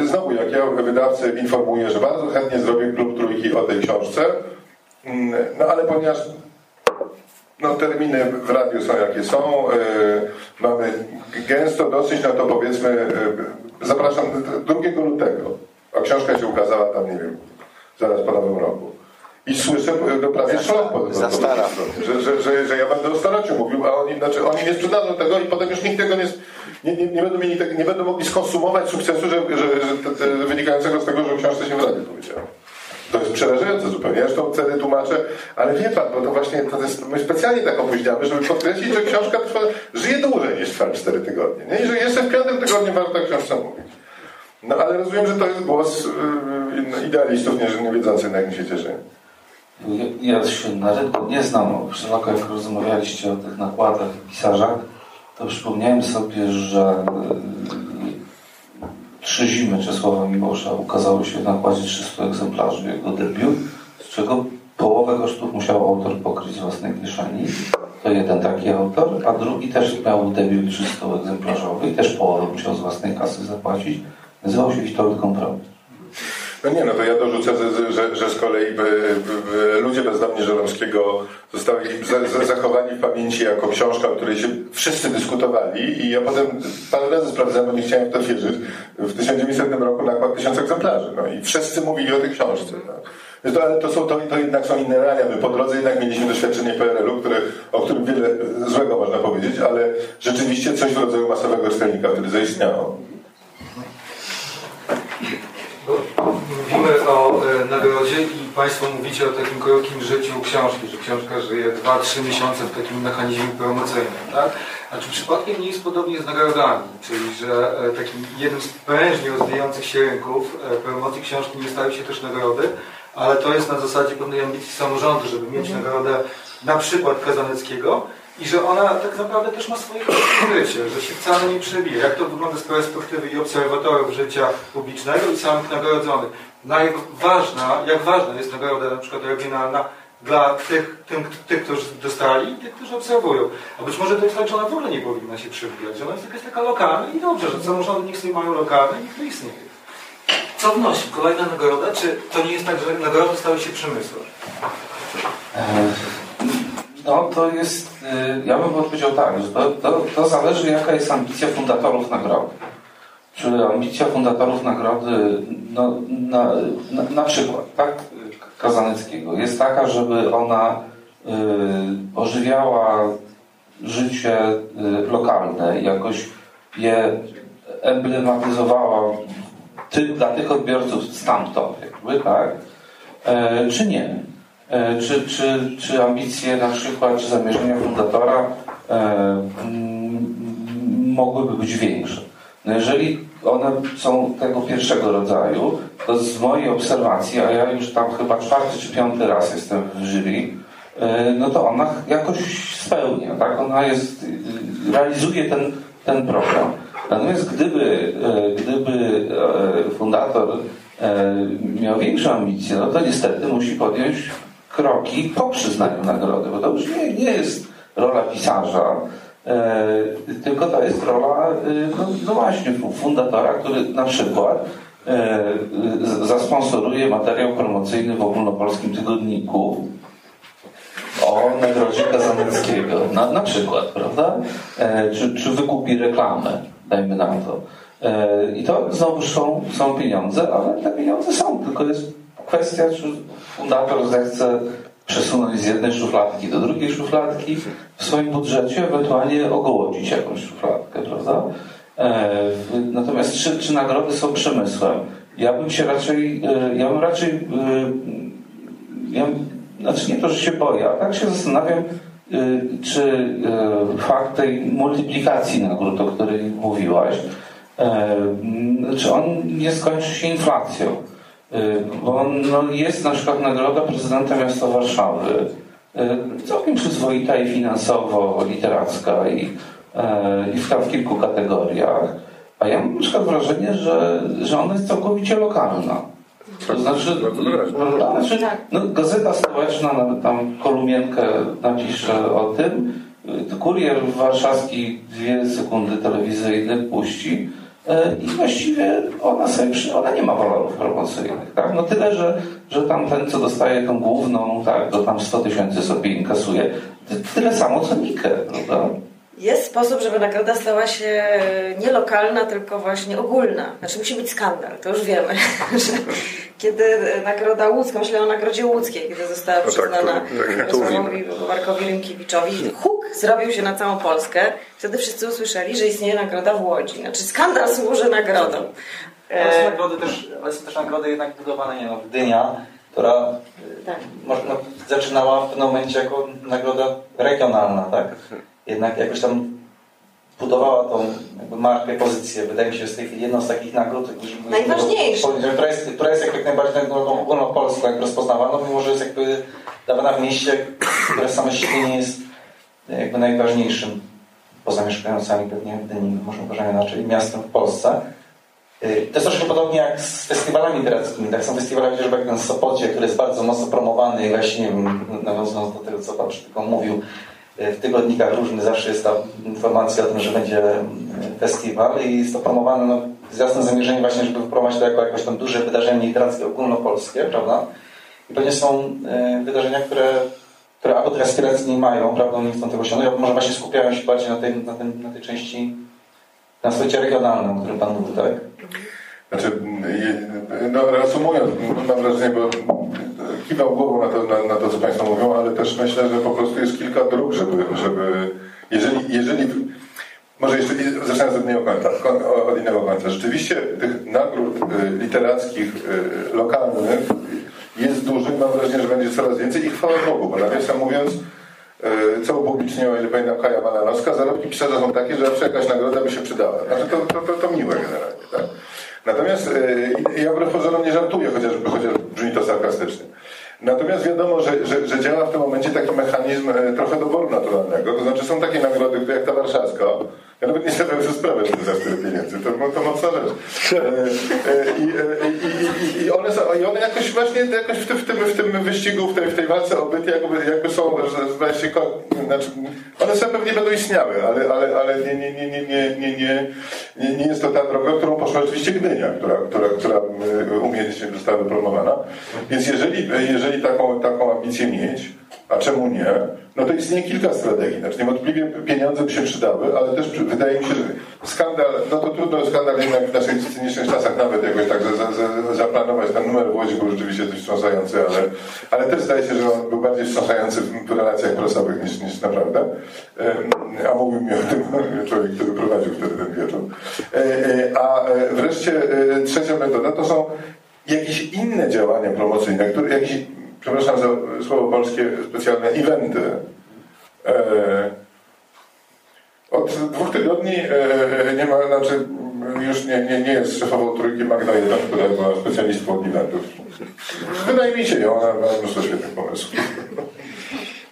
znowu, jak ja wydawcy informuję, że bardzo chętnie zrobię klub trójki o tej książce, no ale ponieważ no, terminy w radiu są jakie są, mamy gęsto dosyć, no to powiedzmy, zapraszam drugiego lutego, a książka się ukazała tam, nie wiem, zaraz po nowym roku. I słyszę no, prawie szlak po że, że, że, że ja będę o starociu mówił, a oni, znaczy, oni nie sprzedadzą tego i potem już nikt tego nie, nie, nie, nie, będą, mieli, nie będą mogli skonsumować sukcesu, że, że, że, wynikającego z tego, że o książce się w radiu powiedziało. To jest przerażające zupełnie. Ja tą cenę tłumaczę, ale wie Pan, bo to właśnie to jest, my specjalnie tak opóźniamy, żeby podkreślić, że książka trwa, żyje dłużej niż trwa cztery tygodnie. Nie? I że jeszcze w piątym tygodniu warto o książce mówić. No ale rozumiem, że to jest głos yy, idealistów, nie, nie wiedzących, na jakim się cieszy. Ja się na rynku nie znam, szeroko jak rozmawialiście o tych nakładach i pisarzach, to przypomniałem sobie, że Trzy zimy Czesława Miłosza ukazały się w nakładzie trzystu egzemplarzy jego debiut, z czego połowę kosztów musiał autor pokryć z własnej kieszeni. To jeden taki autor, a drugi też miał debiut trzystuegzemplarzowy i też połowę musiał z własnej kasy zapłacić. Nazywał się Witold Kompromis. No nie, no to ja dorzucę, że, że z kolei by, by Ludzie bezdomni Żeromskiego zostali zachowani w pamięci jako książka, o której się wszyscy dyskutowali i ja potem parę razy sprawdzałem, bo nie chciałem w to wierzyć, w tysiąc dziewięćsetnym roku nakład tysiąc egzemplarzy, no i wszyscy mówili o tej książce. No. To, ale to, są, to, to jednak są inne realia. My po drodze jednak mieliśmy doświadczenie P R L-u, które, o którym wiele złego można powiedzieć, ale rzeczywiście coś w rodzaju masowego czytelnika wtedy zaistniało. Mówimy o e, nagrodzie i Państwo mówicie o takim krótkim życiu książki, że książka żyje dwa trzy miesiące w takim mechanizmie promocyjnym, tak? A czy przypadkiem nie jest podobnie z nagrodami? Czyli, że e, takim jednym z prężnie rozwijających się rynków e, promocji książki nie stały się też nagrody, ale to jest na zasadzie pewnej ambicji samorządu, żeby mieć mm. nagrodę na przykład Kazaneckiego i że ona tak naprawdę też ma swoje odkrycie, że się wcale nie przebije. Jak to wygląda z perspektywy i obserwatorów życia publicznego i samych nagrodzonych? Na jak, ważna, jak ważna jest nagroda na przykład regionalna dla tych, tym, tych, którzy dostali i tych, którzy obserwują. A być może to jest tak, że ona w ogóle nie powinna się przebijać, że ona jest jakaś taka lokalna i dobrze, że samorządy niech z niej mają lokalne i niech to istnieje. Co wnosi? Kolejna nagroda? Czy to nie jest tak, że nagrody stały się przemysłem? No to jest, ja bym odpowiedział tak, że to, to, to zależy, jaka jest ambicja fundatorów nagrody. Czyli ambicja fundatorów nagrody no, na, na, na przykład tak Kazaneckiego jest taka, żeby ona y, ożywiała życie y, lokalne, jakoś je emblematyzowała ty, dla tych odbiorców stamtąd, jakby, tak? E, czy nie? E, czy, czy, czy ambicje na przykład, czy zamierzenia fundatora e, m, mogłyby być większe? No jeżeli one są tego pierwszego rodzaju, to z mojej obserwacji, a ja już tam chyba czwarty czy piąty raz jestem w jury, no to ona jakoś spełnia, tak? Ona jest, realizuje ten, ten program. Natomiast gdyby, gdyby fundator miał większą ambicję, no to niestety musi podjąć kroki po przyznaniu nagrody, bo to już nie, nie jest rola pisarza, E, tylko to jest rola, no, no właśnie, fundatora, który na przykład e, zasponsoruje materiał promocyjny w ogólnopolskim tygodniku o nagrodzie Kazaneckiego, na, na przykład, prawda? E, czy, czy wykupi reklamę, dajmy na to. E, I to znowu są, są pieniądze, ale te pieniądze są, tylko jest kwestia, czy fundator zechce przesunąć z jednej szufladki do drugiej szufladki w swoim budżecie, ewentualnie ogołocić jakąś szufladkę, prawda? E, natomiast czy, czy nagrody są przemysłem? Ja bym się raczej, ja bym raczej, ja, znaczy nie to, że się boję, a tak się zastanawiam, czy fakt tej multiplikacji nagród, o której mówiłaś, czy on nie skończy się inflacją? Bo no, jest na przykład nagroda prezydenta miasta Warszawy, całkiem przyzwoita i finansowo, literacka i, i w kilku kategoriach, a ja mam na przykład wrażenie, że, że ona jest całkowicie lokalna. To znaczy, to znaczy no, gazeta społeczna tam kolumnienkę napisze o tym, kurier warszawski dwie sekundy telewizyjne puści. I właściwie ona, sobie, ona nie ma walorów promocyjnych, tak? No tyle, że, że tam ten, co dostaje tą główną, tak, to tam sto tysięcy sobie inkasuje, tyle samo co NIKE, prawda? Jest sposób, żeby nagroda stała się nie lokalna, tylko właśnie ogólna. Znaczy musi być skandal, to już wiemy. Kiedy nagroda łódzka, myślę o nagrodzie łódzkiej, kiedy została przyznana Jarosławowi Markowi Rynkiewiczowi, huk zrobił się na całą Polskę. Wtedy wszyscy usłyszeli, że istnieje nagroda w Łodzi. Znaczy skandal służy nagrodą. Ale są nagrody też, ale są też nagrody jednak budowane, nie wiem, Gdynia, która tak. można, zaczynała w pewnym momencie jako nagroda regionalna, tak? Jednak jakoś tam budowała tą jakby markę, pozycję. Wydaje mi się, że jest jedną z takich nagród, najważniejsza, która jest, która jest jak najbardziej nagrodą ogólnopolską jak rozpoznawaną, mimo że jest jakby dawana w mieście, które samo siebie nie jest jakby najważniejszym, poza mieszkającami pewnie w Gdyni, może uważamy inaczej, miastem w Polsce. To jest troszkę podobnie jak z festiwalami literackimi. Tak są festiwale chociażby jak ten w Sopocie, który jest bardzo mocno promowany, właśnie, nie wiem, nawiązując do tego, co Pan przed chwilą mówił, w tygodnikach różnych zawsze jest ta informacja o tym, że będzie festiwal i jest to promowane no, z jasnym zamierzeniem właśnie, żeby wprowadzić to jako jakoś tam duże wydarzenie literackie ogólnopolskie, prawda? I pewnie są y, wydarzenia, które, które albo teraz literacy nie mają, prawda, nie chcą tego osiągnąć, albo może właśnie skupiają się bardziej na tej, na tej, na tej części, na aspekcie regionalnym, o którym Pan mówi, tak? Znaczy, no, reasumując, mam wrażenie, bo kiwał głową na to, na, na to, co Państwo mówią, ale też myślę, że po prostu jest kilka dróg, żeby, żeby jeżeli, jeżeli, może jeszcze zaczynając od innego końca, od innego końca. Rzeczywiście tych nagród literackich, lokalnych jest dużo i mam wrażenie, że będzie coraz więcej i chwała Bogu, bo nawiasem mówiąc, co upubliczniła, ile pamiętam, Kaja Malanowska, zarobki pisarza są takie, że zawsze jakaś nagroda by się przydała. Znaczy to, to, to, to miłe generalnie, tak? Natomiast yy, ja wbrew pozorom nie żartuję, chociaż, chociaż brzmi to sarkastycznie. Natomiast wiadomo, że, że, że działa w tym momencie taki mechanizm trochę doboru naturalnego. To znaczy są takie nagrody, jak ta warszawska, Ja nawet nie zdawałem sobie sprawy, że to za tyle pieniędzy. To, to mocna rzecz. I, i, i, i, one, I one jakoś właśnie jakoś w, tym, w, tym, w tym wyścigu, w tej, w tej walce o byty jakby, jakby są, że znaczy, one sobie pewnie będą istniały, ale, ale, ale nie, nie, nie, nie, nie, nie, nie jest to ta droga, którą poszła oczywiście Gdynia, która, która, która umiejętnie została wypromowana. Więc jeżeli, jeżeli taką, taką ambicję mieć, a czemu nie, no to istnieje kilka strategii. Znaczy niewątpliwie pieniądze by się przydały, ale też wydaje mi się, że skandal, no to trudno skandal jednak w naszych cynicznych czasach nawet jakoś tak za, za, zaplanować. Ten numer w Łodzi był rzeczywiście dość wstrząsający, ale, ale też zdaje się, że on był bardziej wstrząsający w relacjach prasowych niż, niż naprawdę. A mówił mi o tym człowiek, który prowadził wtedy ten wieczór. A wreszcie trzecia metoda to są jakieś inne działania promocyjne, które jakieś, przepraszam za słowo polskie, specjalne eventy. Od dwóch tygodni nie ma, znaczy już nie, nie, nie jest szefową trójki Magda Jedna, która była specjalistką od eventów. Wynajmijcie ją, ona ma mnóstwo świetnych pomysłów.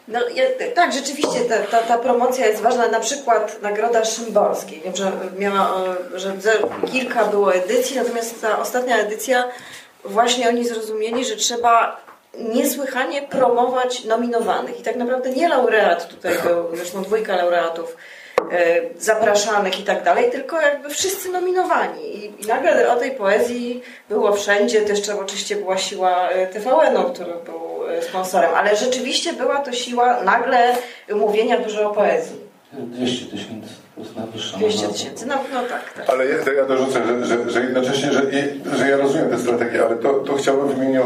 No, ja, tak, rzeczywiście ta, ta, ta promocja jest ważna. Na przykład Nagroda Szymborskiej. Wiem, że miała, że kilka było edycji, natomiast ta ostatnia edycja, właśnie oni zrozumieli, że trzeba niesłychanie promować nominowanych. I tak naprawdę nie laureat tutaj był, zresztą dwójka laureatów zapraszanych i tak dalej, tylko jakby wszyscy nominowani. I, i nagle o tej poezji było wszędzie. To jeszcze oczywiście była siła T V N-u, który był sponsorem, ale rzeczywiście była to siła nagle mówienia dużo o poezji. dwieście tysięcy plus najwyższa. dwieście tysięcy, no, no tak, tak. Ale ja, ja dorzucę, że, że, że jednocześnie, że, że ja rozumiem tę strategię, ale to, to chciałbym w imieniu,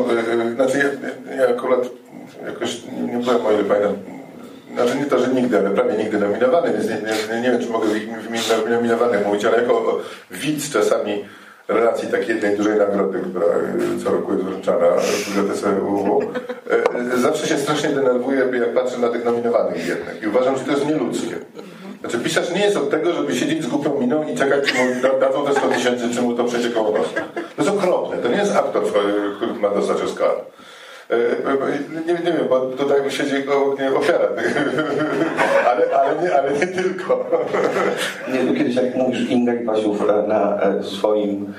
znaczy ja, ja akurat jakoś nie, nie byłem, o ile pamiętam, znaczy nie to, że nigdy, ale prawie nigdy nominowany, więc nie, nie, nie wiem, czy mogę w imieniu nominowanych mówić, ale jako widz czasami relacji takiej jednej dużej nagrody, która co roku jest wręczana w bibliotece U W. Zawsze się strasznie denerwuję, jak patrzę na tych nominowanych jednak. I uważam, że to jest nieludzkie. Znaczy pisarz nie jest od tego, żeby siedzieć z głupią miną i czekać, czy mu dadzą te sto tysięcy, czy mu to przejdzie koło nosa. To jest okropne. To nie jest autor, który ma dostać Oscara. Nie, nie wiem, bo tutaj siedzi ofiara, ale, ale, nie, ale nie tylko. Nie, tu kiedyś, jak mówisz, Inga Pasiów na swoim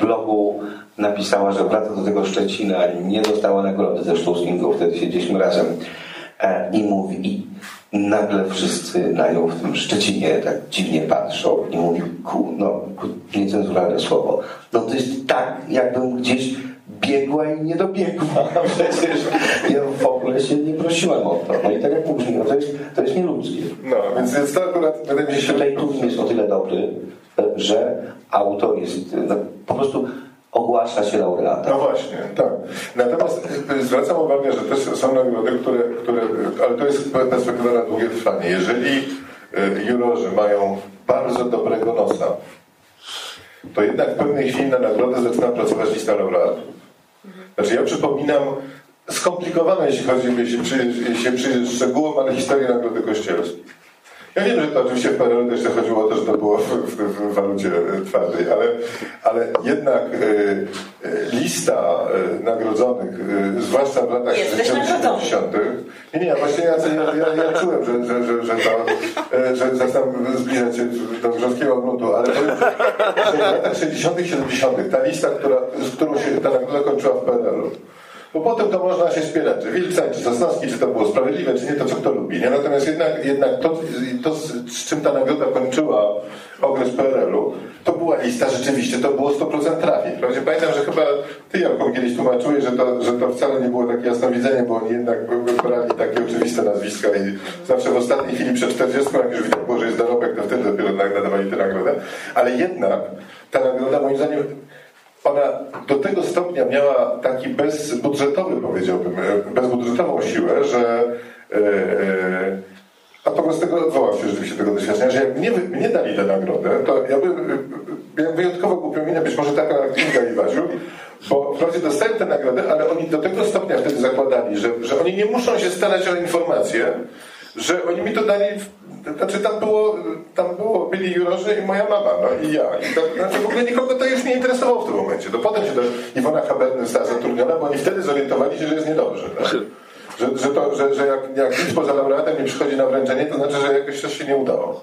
blogu napisała, że wraca do tego Szczecina, nie dostała nagrody, zresztą z Ingą wtedy siedzieliśmy razem, i mówi, i nagle wszyscy na nią w tym Szczecinie tak dziwnie patrzą i mówi, ku, no, niecenzuralne słowo, no to jest tak, jakbym gdzieś biegła i nie dobiegła. Przecież ja w ogóle się nie prosiłem o to. No i tak jak mówisz, no to jest, to jest nieludzkie. No, więc jest to akurat... Tutaj tłum jest o tyle dobry, że autor jest... No, po prostu ogłasza się laureata. No właśnie, tak. Natomiast zwracam uwagę, że też są nagrody, które... które ale to jest perspektywa na długie trwanie. Jeżeli jurorzy mają bardzo dobrego nosa, to jednak w pewnej chwili na nagrodę zaczyna pracować lista laureatów. Znaczy ja przypominam, skomplikowane, jeśli chodzi, jeśli się przyjrzeć szczegółom, ale historię Nagrody Kościelskich. Ja wiem, że to oczywiście w P R L jeszcze chodziło o to, że to było w, w, w walucie twardej, ale, ale jednak y, lista nagrodzonych, y, zwłaszcza w latach siedemdziesiątych. Nie, nie, właśnie ja, ja, ja, ja czułem, że, że, że, że, to, że zaczynam zbliżać się do grząskiego gruntu, ale powiem, że w latach sześćdziesiątych, siedemdziesiątych ta lista, która, z którą się ta nagroda kończyła w P R L-u. Bo potem to można się spierać, czy Wilczak, czy Sosnowski, czy to było sprawiedliwe, czy nie, to co kto lubi. Nie? Natomiast jednak, jednak to, to, z czym ta nagroda kończyła okres P R L-u, to była lista, rzeczywiście to było sto procent trafi. Prawda? Pamiętam, że chyba ty, Janko, kiedyś tłumaczyłeś, że to, że to wcale nie było takie jasnowidzenie, bo oni jednak wybrali takie oczywiste nazwiska i zawsze w ostatniej chwili przed czterdziestką, jak już widać było, że jest dorobek, to wtedy dopiero nadawali tę nagrodę. Ale jednak ta nagroda, moim zdaniem, ona do tego stopnia miała taki bezbudżetowy, powiedziałbym, bezbudżetową siłę, że yy, a to z tego odwołam się rzeczywiście tego doświadczenia, że jak mnie, mnie dali tę nagrodę, to ja bym ja wyjątkowo głupią minę, być może taka jak Inga i Waziu, bo wprawdzie dostałem tę nagrodę, ale oni do tego stopnia wtedy zakładali, że, że oni nie muszą się starać o informacje, że oni mi to dali, znaczy tam było, tam było, byli jurorzy i moja mama, no i ja. I tam, znaczy w ogóle nikogo to już nie interesowało w tym momencie. To potem się też Iwona Haberny została zatrudniona, bo oni wtedy zorientowali się, że jest niedobrze. Tak? że, że, to, że, że jak, jak nic poza laureatem nie przychodzi na wręczenie, to znaczy, że jakoś coś się nie udało.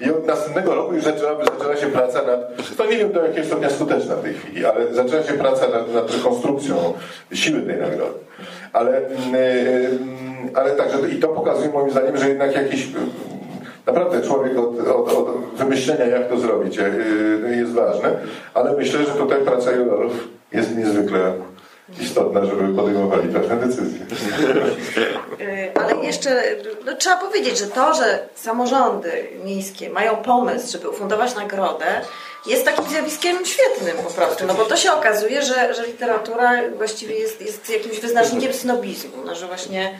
I od następnego roku już zaczęła, zaczęła się praca nad, to nie wiem do jakiego stopnia skuteczna w tej chwili, ale zaczęła się praca nad, nad rekonstrukcją siły tej nagrody. Ale, ale także, i to pokazuje moim zdaniem, że jednak jakiś naprawdę człowiek od, od, od wymyślenia, jak to zrobić, jest ważny, ale myślę, że tutaj praca jurorów jest niezwykle istotna, żeby podejmowali pewne decyzje. Ale jeszcze no, trzeba powiedzieć, że to, że samorządy miejskie mają pomysł, żeby ufundować nagrodę, jest takim zjawiskiem świetnym po prostu, no bo to się okazuje, że, że literatura właściwie jest, jest jakimś wyznacznikiem snobizmu, no, że właśnie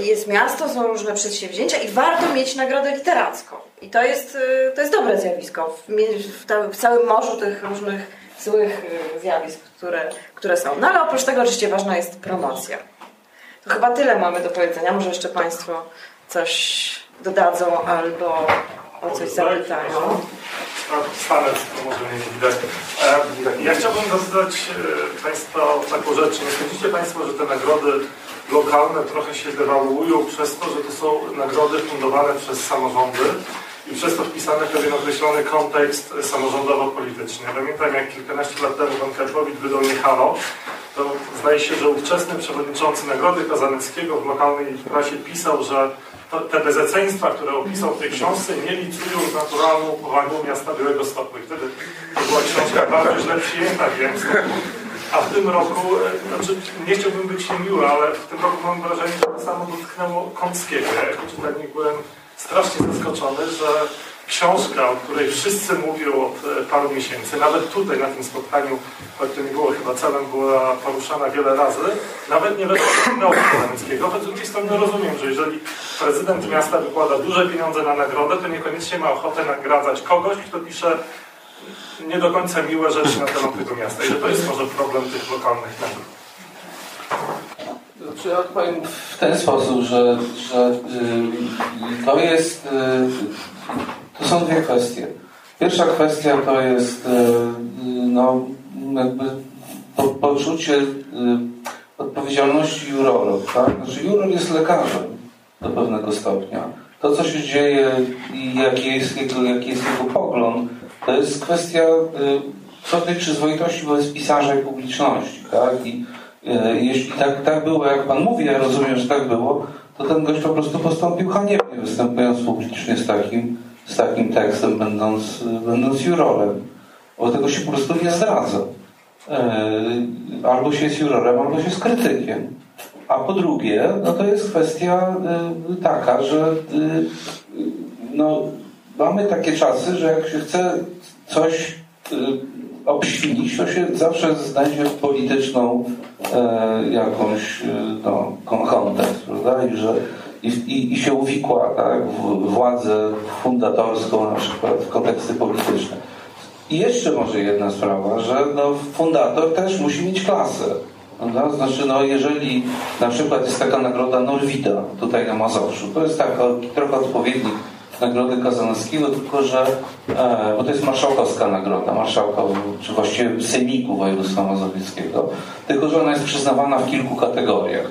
jest miasto, są różne przedsięwzięcia i warto mieć nagrodę literacką. I to jest, to jest dobre zjawisko w, w, w całym morzu tych różnych złych zjawisk, które, które są. No ale oprócz tego oczywiście ważna jest promocja. To chyba tyle mamy do powiedzenia. Może jeszcze Państwo coś dodadzą albo o coś zapytają. Starec, to może nie widać. Ja chciałbym zapytać Państwa o taką rzecz. Nie sądzicie Państwo, że te nagrody lokalne trochę się dewaluują przez to, że to są nagrody fundowane przez samorządy i przez to wpisane w pewien określony kontekst samorządowo-polityczny? Pamiętam, jak kilkanaście lat temu pan Karpowicz wydał Niechalo, to zdaje się, że ówczesny przewodniczący Nagrody Kazaneckiego w lokalnej prasie pisał, że to, te bezeceństwa, które opisał w tej książce, nie licują z naturalną powagą miasta Białegostoku. I wtedy to była książka bardzo źle przyjęta w Białymstoku. A w tym roku, znaczy nie chciałbym być niemiły, ale w tym roku mam wrażenie, że to samo dotknęło Kąckiego. Jako czytelnik byłem strasznie zaskoczony, że książka, o której wszyscy mówią od paru miesięcy, nawet tutaj na tym spotkaniu, choć to nie było chyba celem, była poruszana wiele razy, nawet nie rozpoczynała Kazaneckiego. Choć z drugiej strony rozumiem, że jeżeli prezydent miasta wykłada duże pieniądze na nagrodę, to niekoniecznie ma ochotę nagradzać kogoś, kto pisze nie do końca miłe rzeczy na temat tego miasta. I że to jest może problem tych lokalnych nagród. Ja odpowiem w ten sposób, że, że y, to jest, y, to są dwie kwestie. Pierwsza kwestia to jest y, no, jakby po, poczucie y, odpowiedzialności jurorów. Tak? Znaczy, juror jest lekarzem do pewnego stopnia. To, co się dzieje i jaki jest jego, jaki jest jego pogląd, to jest kwestia y, pewnej przyzwoitości wobec pisarza i publiczności. Tak? I, jeśli tak, tak było, jak pan mówi, ja rozumiem, że tak było, to ten gość po prostu postąpił haniebnie, występując publicznie z takim, z takim tekstem, będąc, będąc jurorem. Bo tego się po prostu nie zdradza. Albo się jest jurorem, albo się jest krytykiem. A po drugie, no to jest kwestia taka, że no, mamy takie czasy, że jak się chce coś obświnić, to się zawsze znajdzie polityczną e, jakąś e, no, kontekst, prawda? I, że, i, i się uwikła, tak? w, władzę fundatorską na przykład w konteksty polityczne. I jeszcze może jedna sprawa, że no, fundator też musi mieć klasę. Prawda? Znaczy, no, jeżeli na przykład jest taka nagroda Norwida tutaj na Mazowszu, to jest taka trochę odpowiednik Nagrody Kazaneckiego, tylko że e, bo to jest marszałkowska nagroda, marszałka, czy właściwie sejmiku województwa mazowieckiego, tylko że ona jest przyznawana w kilku kategoriach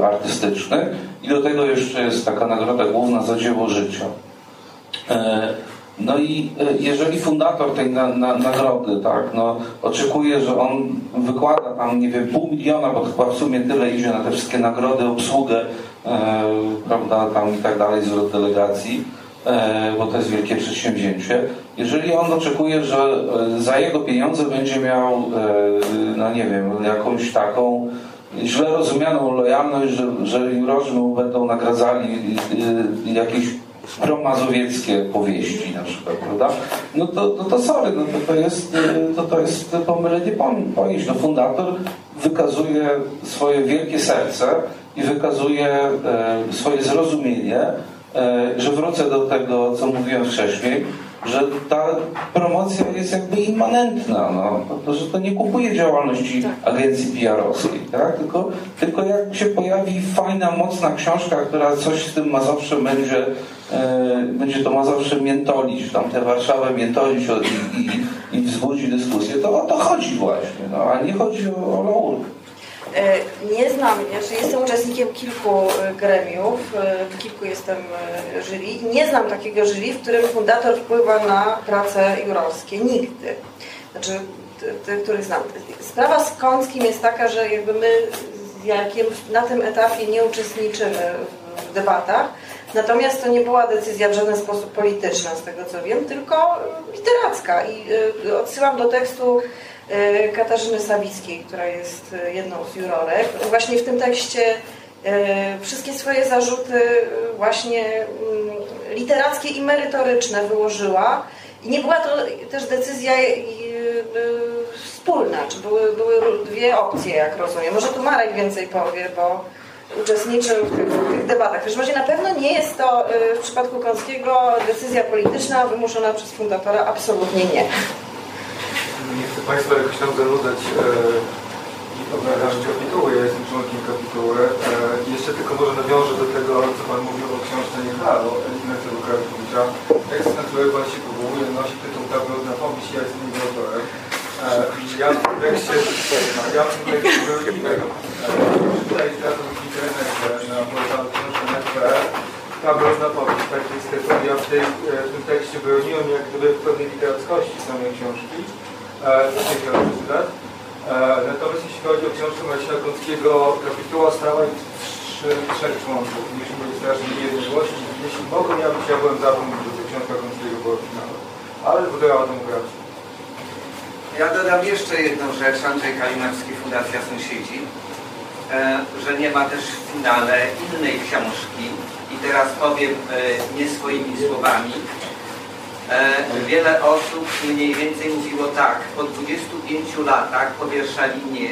e, artystycznych i do tego jeszcze jest taka nagroda główna za dzieło życia. E, no i e, jeżeli fundator tej na, na, nagrody, tak, no, oczekuje, że on wykłada tam, nie wiem, pół miliona, bo chyba w sumie tyle idzie na te wszystkie nagrody, obsługę, E, prawda, tam i tak dalej, zwrot delegacji, e, bo to jest wielkie przedsięwzięcie. Jeżeli on oczekuje, że e, za jego pieniądze będzie miał, e, no nie wiem, jakąś taką źle rozumianą lojalność, że, że jurorzy mu będą nagradzali e, jakieś promazowieckie powieści na przykład, prawda? No to, to, to sorry, no to, to jest, to, to jest pomylenie pojęć. No fundator wykazuje swoje wielkie serce i wykazuje e, swoje zrozumienie, e, że wrócę do tego, co mówiłem wcześniej, że ta promocja jest jakby immanentna, no, to, że to nie kupuje działalności agencji P R-owskiej, tak? tylko, tylko jak się pojawi fajna, mocna książka, która coś z tym Mazowszem będzie, e, będzie to Mazowsze miętolić, tam tę Warszawę miętolić i, i, i wzbudzi dyskusję, to o to chodzi właśnie, no, a nie chodzi o, o laurę. Nie znam, jestem uczestnikiem kilku gremiów, w kilku jestem jury. Nie znam takiego jury, w którym fundator wpływa na prace jurorskie. Nigdy. Znaczy, tych, których znam. Sprawa z Kąckim jest taka, że jakby my z Jarkiem na tym etapie nie uczestniczymy w debatach. Natomiast to nie była decyzja w żaden sposób polityczna, z tego co wiem, tylko literacka. I odsyłam do tekstu Katarzyny Sawickiej, która jest jedną z jurorek. Właśnie w tym tekście wszystkie swoje zarzuty właśnie literackie i merytoryczne wyłożyła. I nie była to też decyzja wspólna, czy były, były dwie opcje, jak rozumiem. Może tu Marek więcej powie, bo uczestniczył w tych, w tych debatach. W każdym razie na pewno nie jest to w przypadku Kąckiego decyzja polityczna wymuszona przez fundatora. Absolutnie nie. Nie chcę Państwa jakoś tam zanudzać i e, obrażać kapituły, ja jestem członkiem kapituły. E, jeszcze tylko może nawiążę do tego, co Pan mówił o książce Nie Halo, Ignacego Karpowicza. Tekst, na który Pan się powołuje, nosi tytuł Tablet na pomyśl, ja jestem jego autorem. E, ja w tym tekście ja w tym tekście był innego. Tutaj zdarzył mi trener na portalu książka kropka net kropka pe el. Tablet na pomyśl, tak jest tytuł. Ja w, tej, w tym tekście broniłem jak gdyby w pewnej literackości samej książki. Natomiast jeśli chodzi o książkę Marcina Kąckiego, kapituła stała i trzech członków. Mieliśmy być strasznie niejednogłośni. Jeśli mogą, ja bym chciał za tym, że ta książka Kąckiego była finałem. Ale wygrała demokracja. Ja dodam jeszcze jedną rzecz, Andrzej Kalinowski, Fundacja Sąsiedzi, że nie ma też w finale innej książki. I teraz powiem nie swoimi słowami. E, wiele osób mniej więcej mówiło tak, po dwudziestu pięciu latach po Warszawinie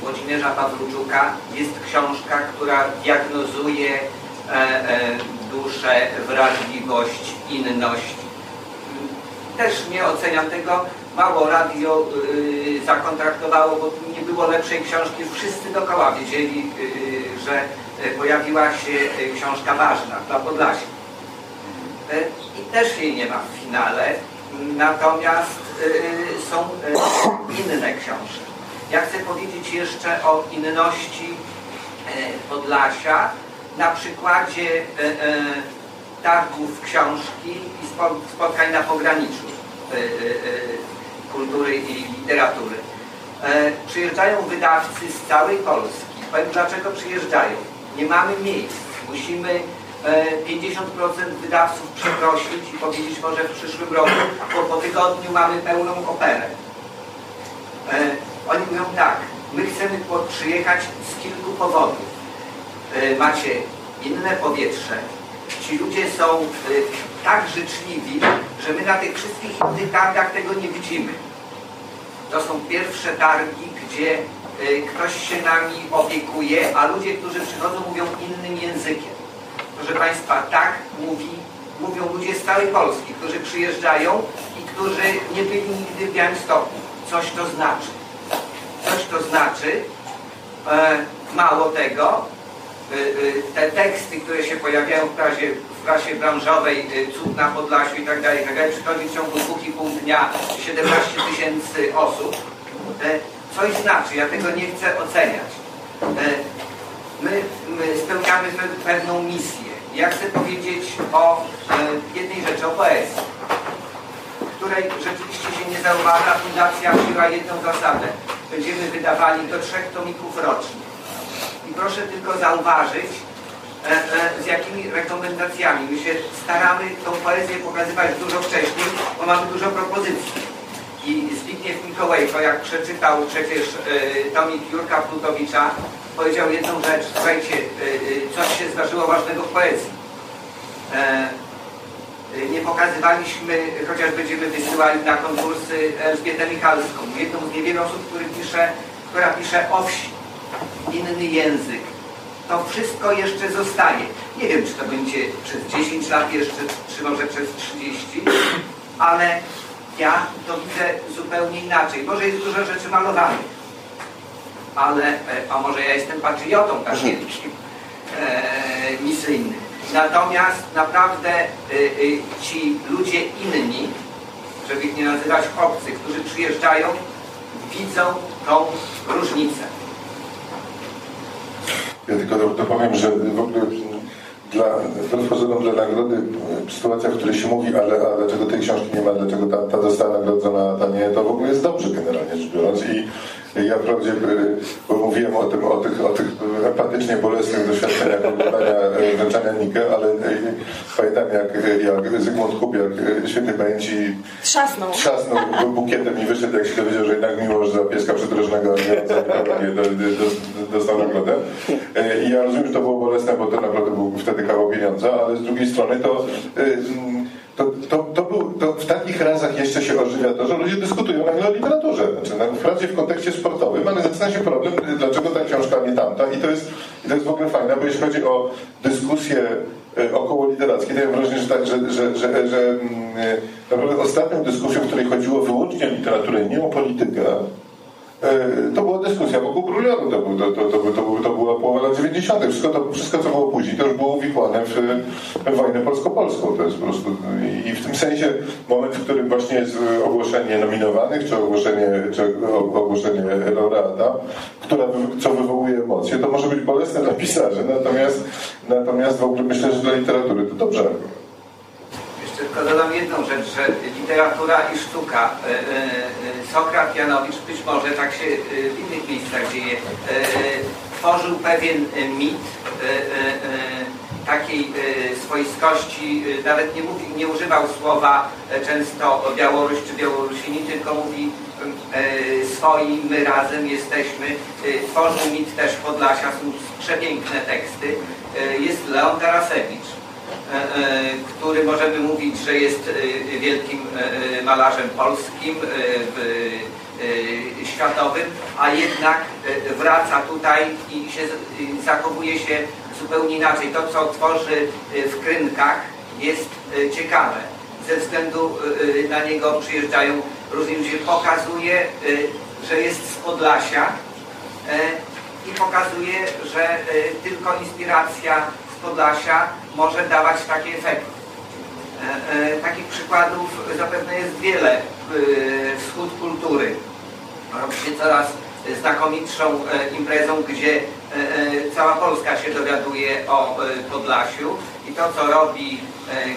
Włodzimierza Pawluczuka jest książka, która diagnozuje e, e, duszę, wrażliwość, inność. Też nie oceniam tego, mało radio y, zakontraktowało, bo nie było lepszej książki, wszyscy dookoła wiedzieli, y, że pojawiła się książka ważna dla Podlasia. I też jej nie ma w finale, natomiast y, są y, inne książki. Ja chcę powiedzieć jeszcze o inności y, Podlasia na przykładzie y, y, targów książki i spo, spotkań na pograniczu y, y, y, kultury i literatury. Y, przyjeżdżają wydawcy z całej Polski. Powiem, dlaczego przyjeżdżają. Nie mamy miejsc. Musimy pięćdziesiąt procent wydawców przeprosić i powiedzieć może w przyszłym roku, bo po tygodniu mamy pełną operę. E, oni mówią tak, my chcemy przyjechać z kilku powodów. E, macie inne powietrze, ci ludzie są e, tak życzliwi, że my na tych wszystkich innych targach tego nie widzimy. To są pierwsze targi, gdzie e, ktoś się nami opiekuje, a ludzie, którzy przychodzą, mówią innym językiem. Proszę Państwa, tak mówi, mówią ludzie z całej Polski, którzy przyjeżdżają i którzy nie byli nigdy w Białymstoku. Coś to znaczy. Coś to znaczy. E, mało tego, e, te teksty, które się pojawiają w prasie, w prasie branżowej, cud na Podlasiu i tak dalej, przychodzi w ciągu dwóch i pół dnia siedemnaście tysięcy osób. E, coś znaczy. Ja tego nie chcę oceniać. E, My, my spełniamy pewną misję. Ja chcę powiedzieć o e, jednej rzeczy, o poezji, której rzeczywiście się nie zauważa. Fundacja przyjęła jedną zasadę. Będziemy wydawali do trzech tomików rocznie. I proszę tylko zauważyć, e, e, z jakimi rekomendacjami. My się staramy tą poezję pokazywać dużo wcześniej, bo mamy dużo propozycji. I Zbigniew Mikołajko, jak przeczytał przecież y, tomik Jurka Plutowicza, powiedział jedną rzecz, słuchajcie, y, y, coś się zdarzyło ważnego w poezji. E, y, nie pokazywaliśmy, chociaż będziemy wysyłali na konkursy Elżbietę Michalską, jedną z niewielu osób, który pisze, która pisze o wsi, inny język. To wszystko jeszcze zostanie. Nie wiem, czy to będzie przez dziesięć lat jeszcze, czy może przez trzydzieści, ale ja to widzę zupełnie inaczej. Może jest dużo rzeczy malowanych, ale, a może ja jestem patriotą takim e, misyjnym. Natomiast naprawdę e, e, ci ludzie inni, żeby ich nie nazywać obcy, którzy przyjeżdżają, widzą tą różnicę. Ja tylko dopowiem, że w ogóle dla, dla nagrody sytuacja, w której się mówi, ale a dlaczego tej książki nie ma, dlaczego ta, ta została nagrodzona, a ta nie, to w ogóle jest dobrze generalnie rzecz biorąc. I ja wprawdzie mówiłem o tym, o tych, o tych empatycznie bolesnych doświadczeniach oglądania wręczania NIKE, ale pamiętam jak, jak Zygmunt Kubiak świętej pamięci trzasnął, trzasnął bukietem i wyszedł, jak się dowiedział, że jednak Miłosz za pieska przydrożnego dostał nagrodę. I ja rozumiem, że to było bolesne, bo to naprawdę był wtedy kawał pieniądza, ale z drugiej strony to... To, to, to, był, to w takich razach jeszcze się ożywia to, że ludzie dyskutują nagle o literaturze. Znaczy, wprawdzie w kontekście sportowym, ale zaczyna się problem, dlaczego ta książka, nie tamta. I to jest, i to jest w ogóle fajne, bo jeśli chodzi o dyskusję około literackiej, to ja mam wrażenie, że tak, że, że, że, że naprawdę ostatnią dyskusją, w której chodziło wyłącznie o literaturę, nie o politykę, to była dyskusja wokół Brulioru, to, to, to, to, to, to była połowa lat dziewięćdziesiątych. Wszystko, to, wszystko co było później, to już było uwikłane w, w wojnę polsko-polską. To jest po prostu, i w tym sensie moment, w którym właśnie jest ogłoszenie nominowanych, czy ogłoszenie, czy ogłoszenie laureata, która, co wywołuje emocje, to może być bolesne dla pisarzy, natomiast, natomiast w ogóle myślę, że dla literatury to dobrze. Tylko dodam jedną rzecz, że literatura i sztuka, Sokrat, Janowicz, być może tak się w innych miejscach dzieje, tworzył pewien mit takiej swojskości, nawet nie, mówi, nie używał słowa często Białoruś czy Białorusini, tylko mówi swoi, my razem jesteśmy, tworzył mit też Podlasia, są przepiękne teksty, jest Leon Tarasewicz, który możemy mówić, że jest wielkim malarzem polskim, światowym, a jednak wraca tutaj i się, zachowuje się zupełnie inaczej. To, co tworzy w Krynkach, jest ciekawe. Ze względu na niego przyjeżdżają różni ludzie. Pokazuje, że jest z Podlasia i pokazuje, że tylko inspiracja z Podlasia może dawać takie efekty. E, e, takich przykładów zapewne jest wiele. E, wschód kultury robi się coraz znakomitszą e, imprezą, gdzie e, e, cała Polska się dowiaduje o e, Podlasiu i to, co robi e,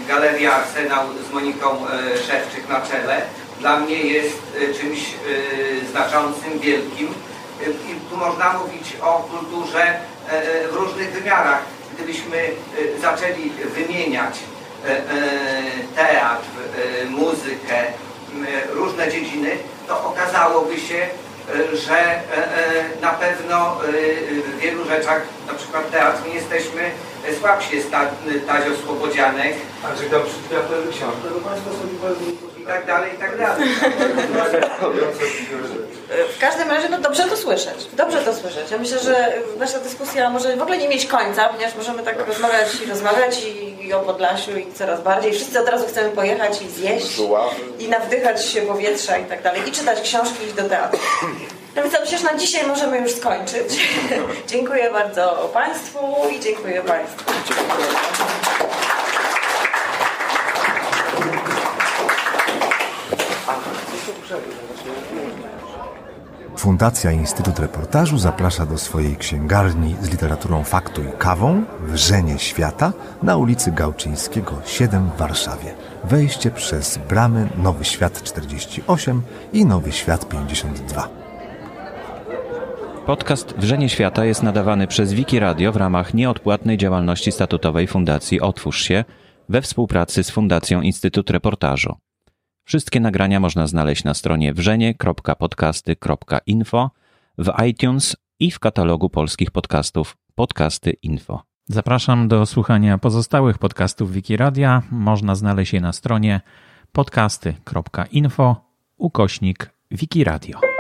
Galeria Arsenał z Moniką e, Szewczyk na czele, dla mnie jest e, czymś e, znaczącym, wielkim. E, i tu można mówić o kulturze e, w różnych wymiarach. Gdybyśmy zaczęli wymieniać teatr, muzykę, różne dziedziny, to okazałoby się, że na pewno w wielu rzeczach, na przykład teatr, my jesteśmy słabsi, jest Tazio Słobodzianek. A czy dobrze przydatne książki, to Państwo sobie bardzo... I tak dalej, i tak dalej. W każdym razie no dobrze to słyszeć. Dobrze to słyszeć. Ja myślę, że nasza dyskusja może w ogóle nie mieć końca, ponieważ możemy tak rozmawiać i rozmawiać i, i o Podlasiu i coraz bardziej. Wszyscy od razu chcemy pojechać i zjeść i nawdychać się powietrza i tak dalej. I czytać książki, iść do teatru. No więc przecież na dzisiaj możemy już skończyć. Dziękuję bardzo Państwu i dziękuję Państwu. Fundacja Instytut Reportażu zaprasza do swojej księgarni z literaturą faktu i kawą Wrzenie Świata na ulicy Gałczyńskiego siedem w Warszawie. Wejście przez bramy Nowy Świat czterdzieści osiem i Nowy Świat pięćdziesiąt dwa. Podcast Wrzenie Świata jest nadawany przez Wiki Radio w ramach nieodpłatnej działalności statutowej Fundacji Otwórz się we współpracy z Fundacją Instytut Reportażu. Wszystkie nagrania można znaleźć na stronie wrzenie kropka podcasty kropka info, w iTunes i w katalogu polskich podcastów Podcasty Info. Zapraszam do słuchania pozostałych podcastów Wikiradia. Można znaleźć je na stronie podcasty kropka info ukośnik Wikiradio.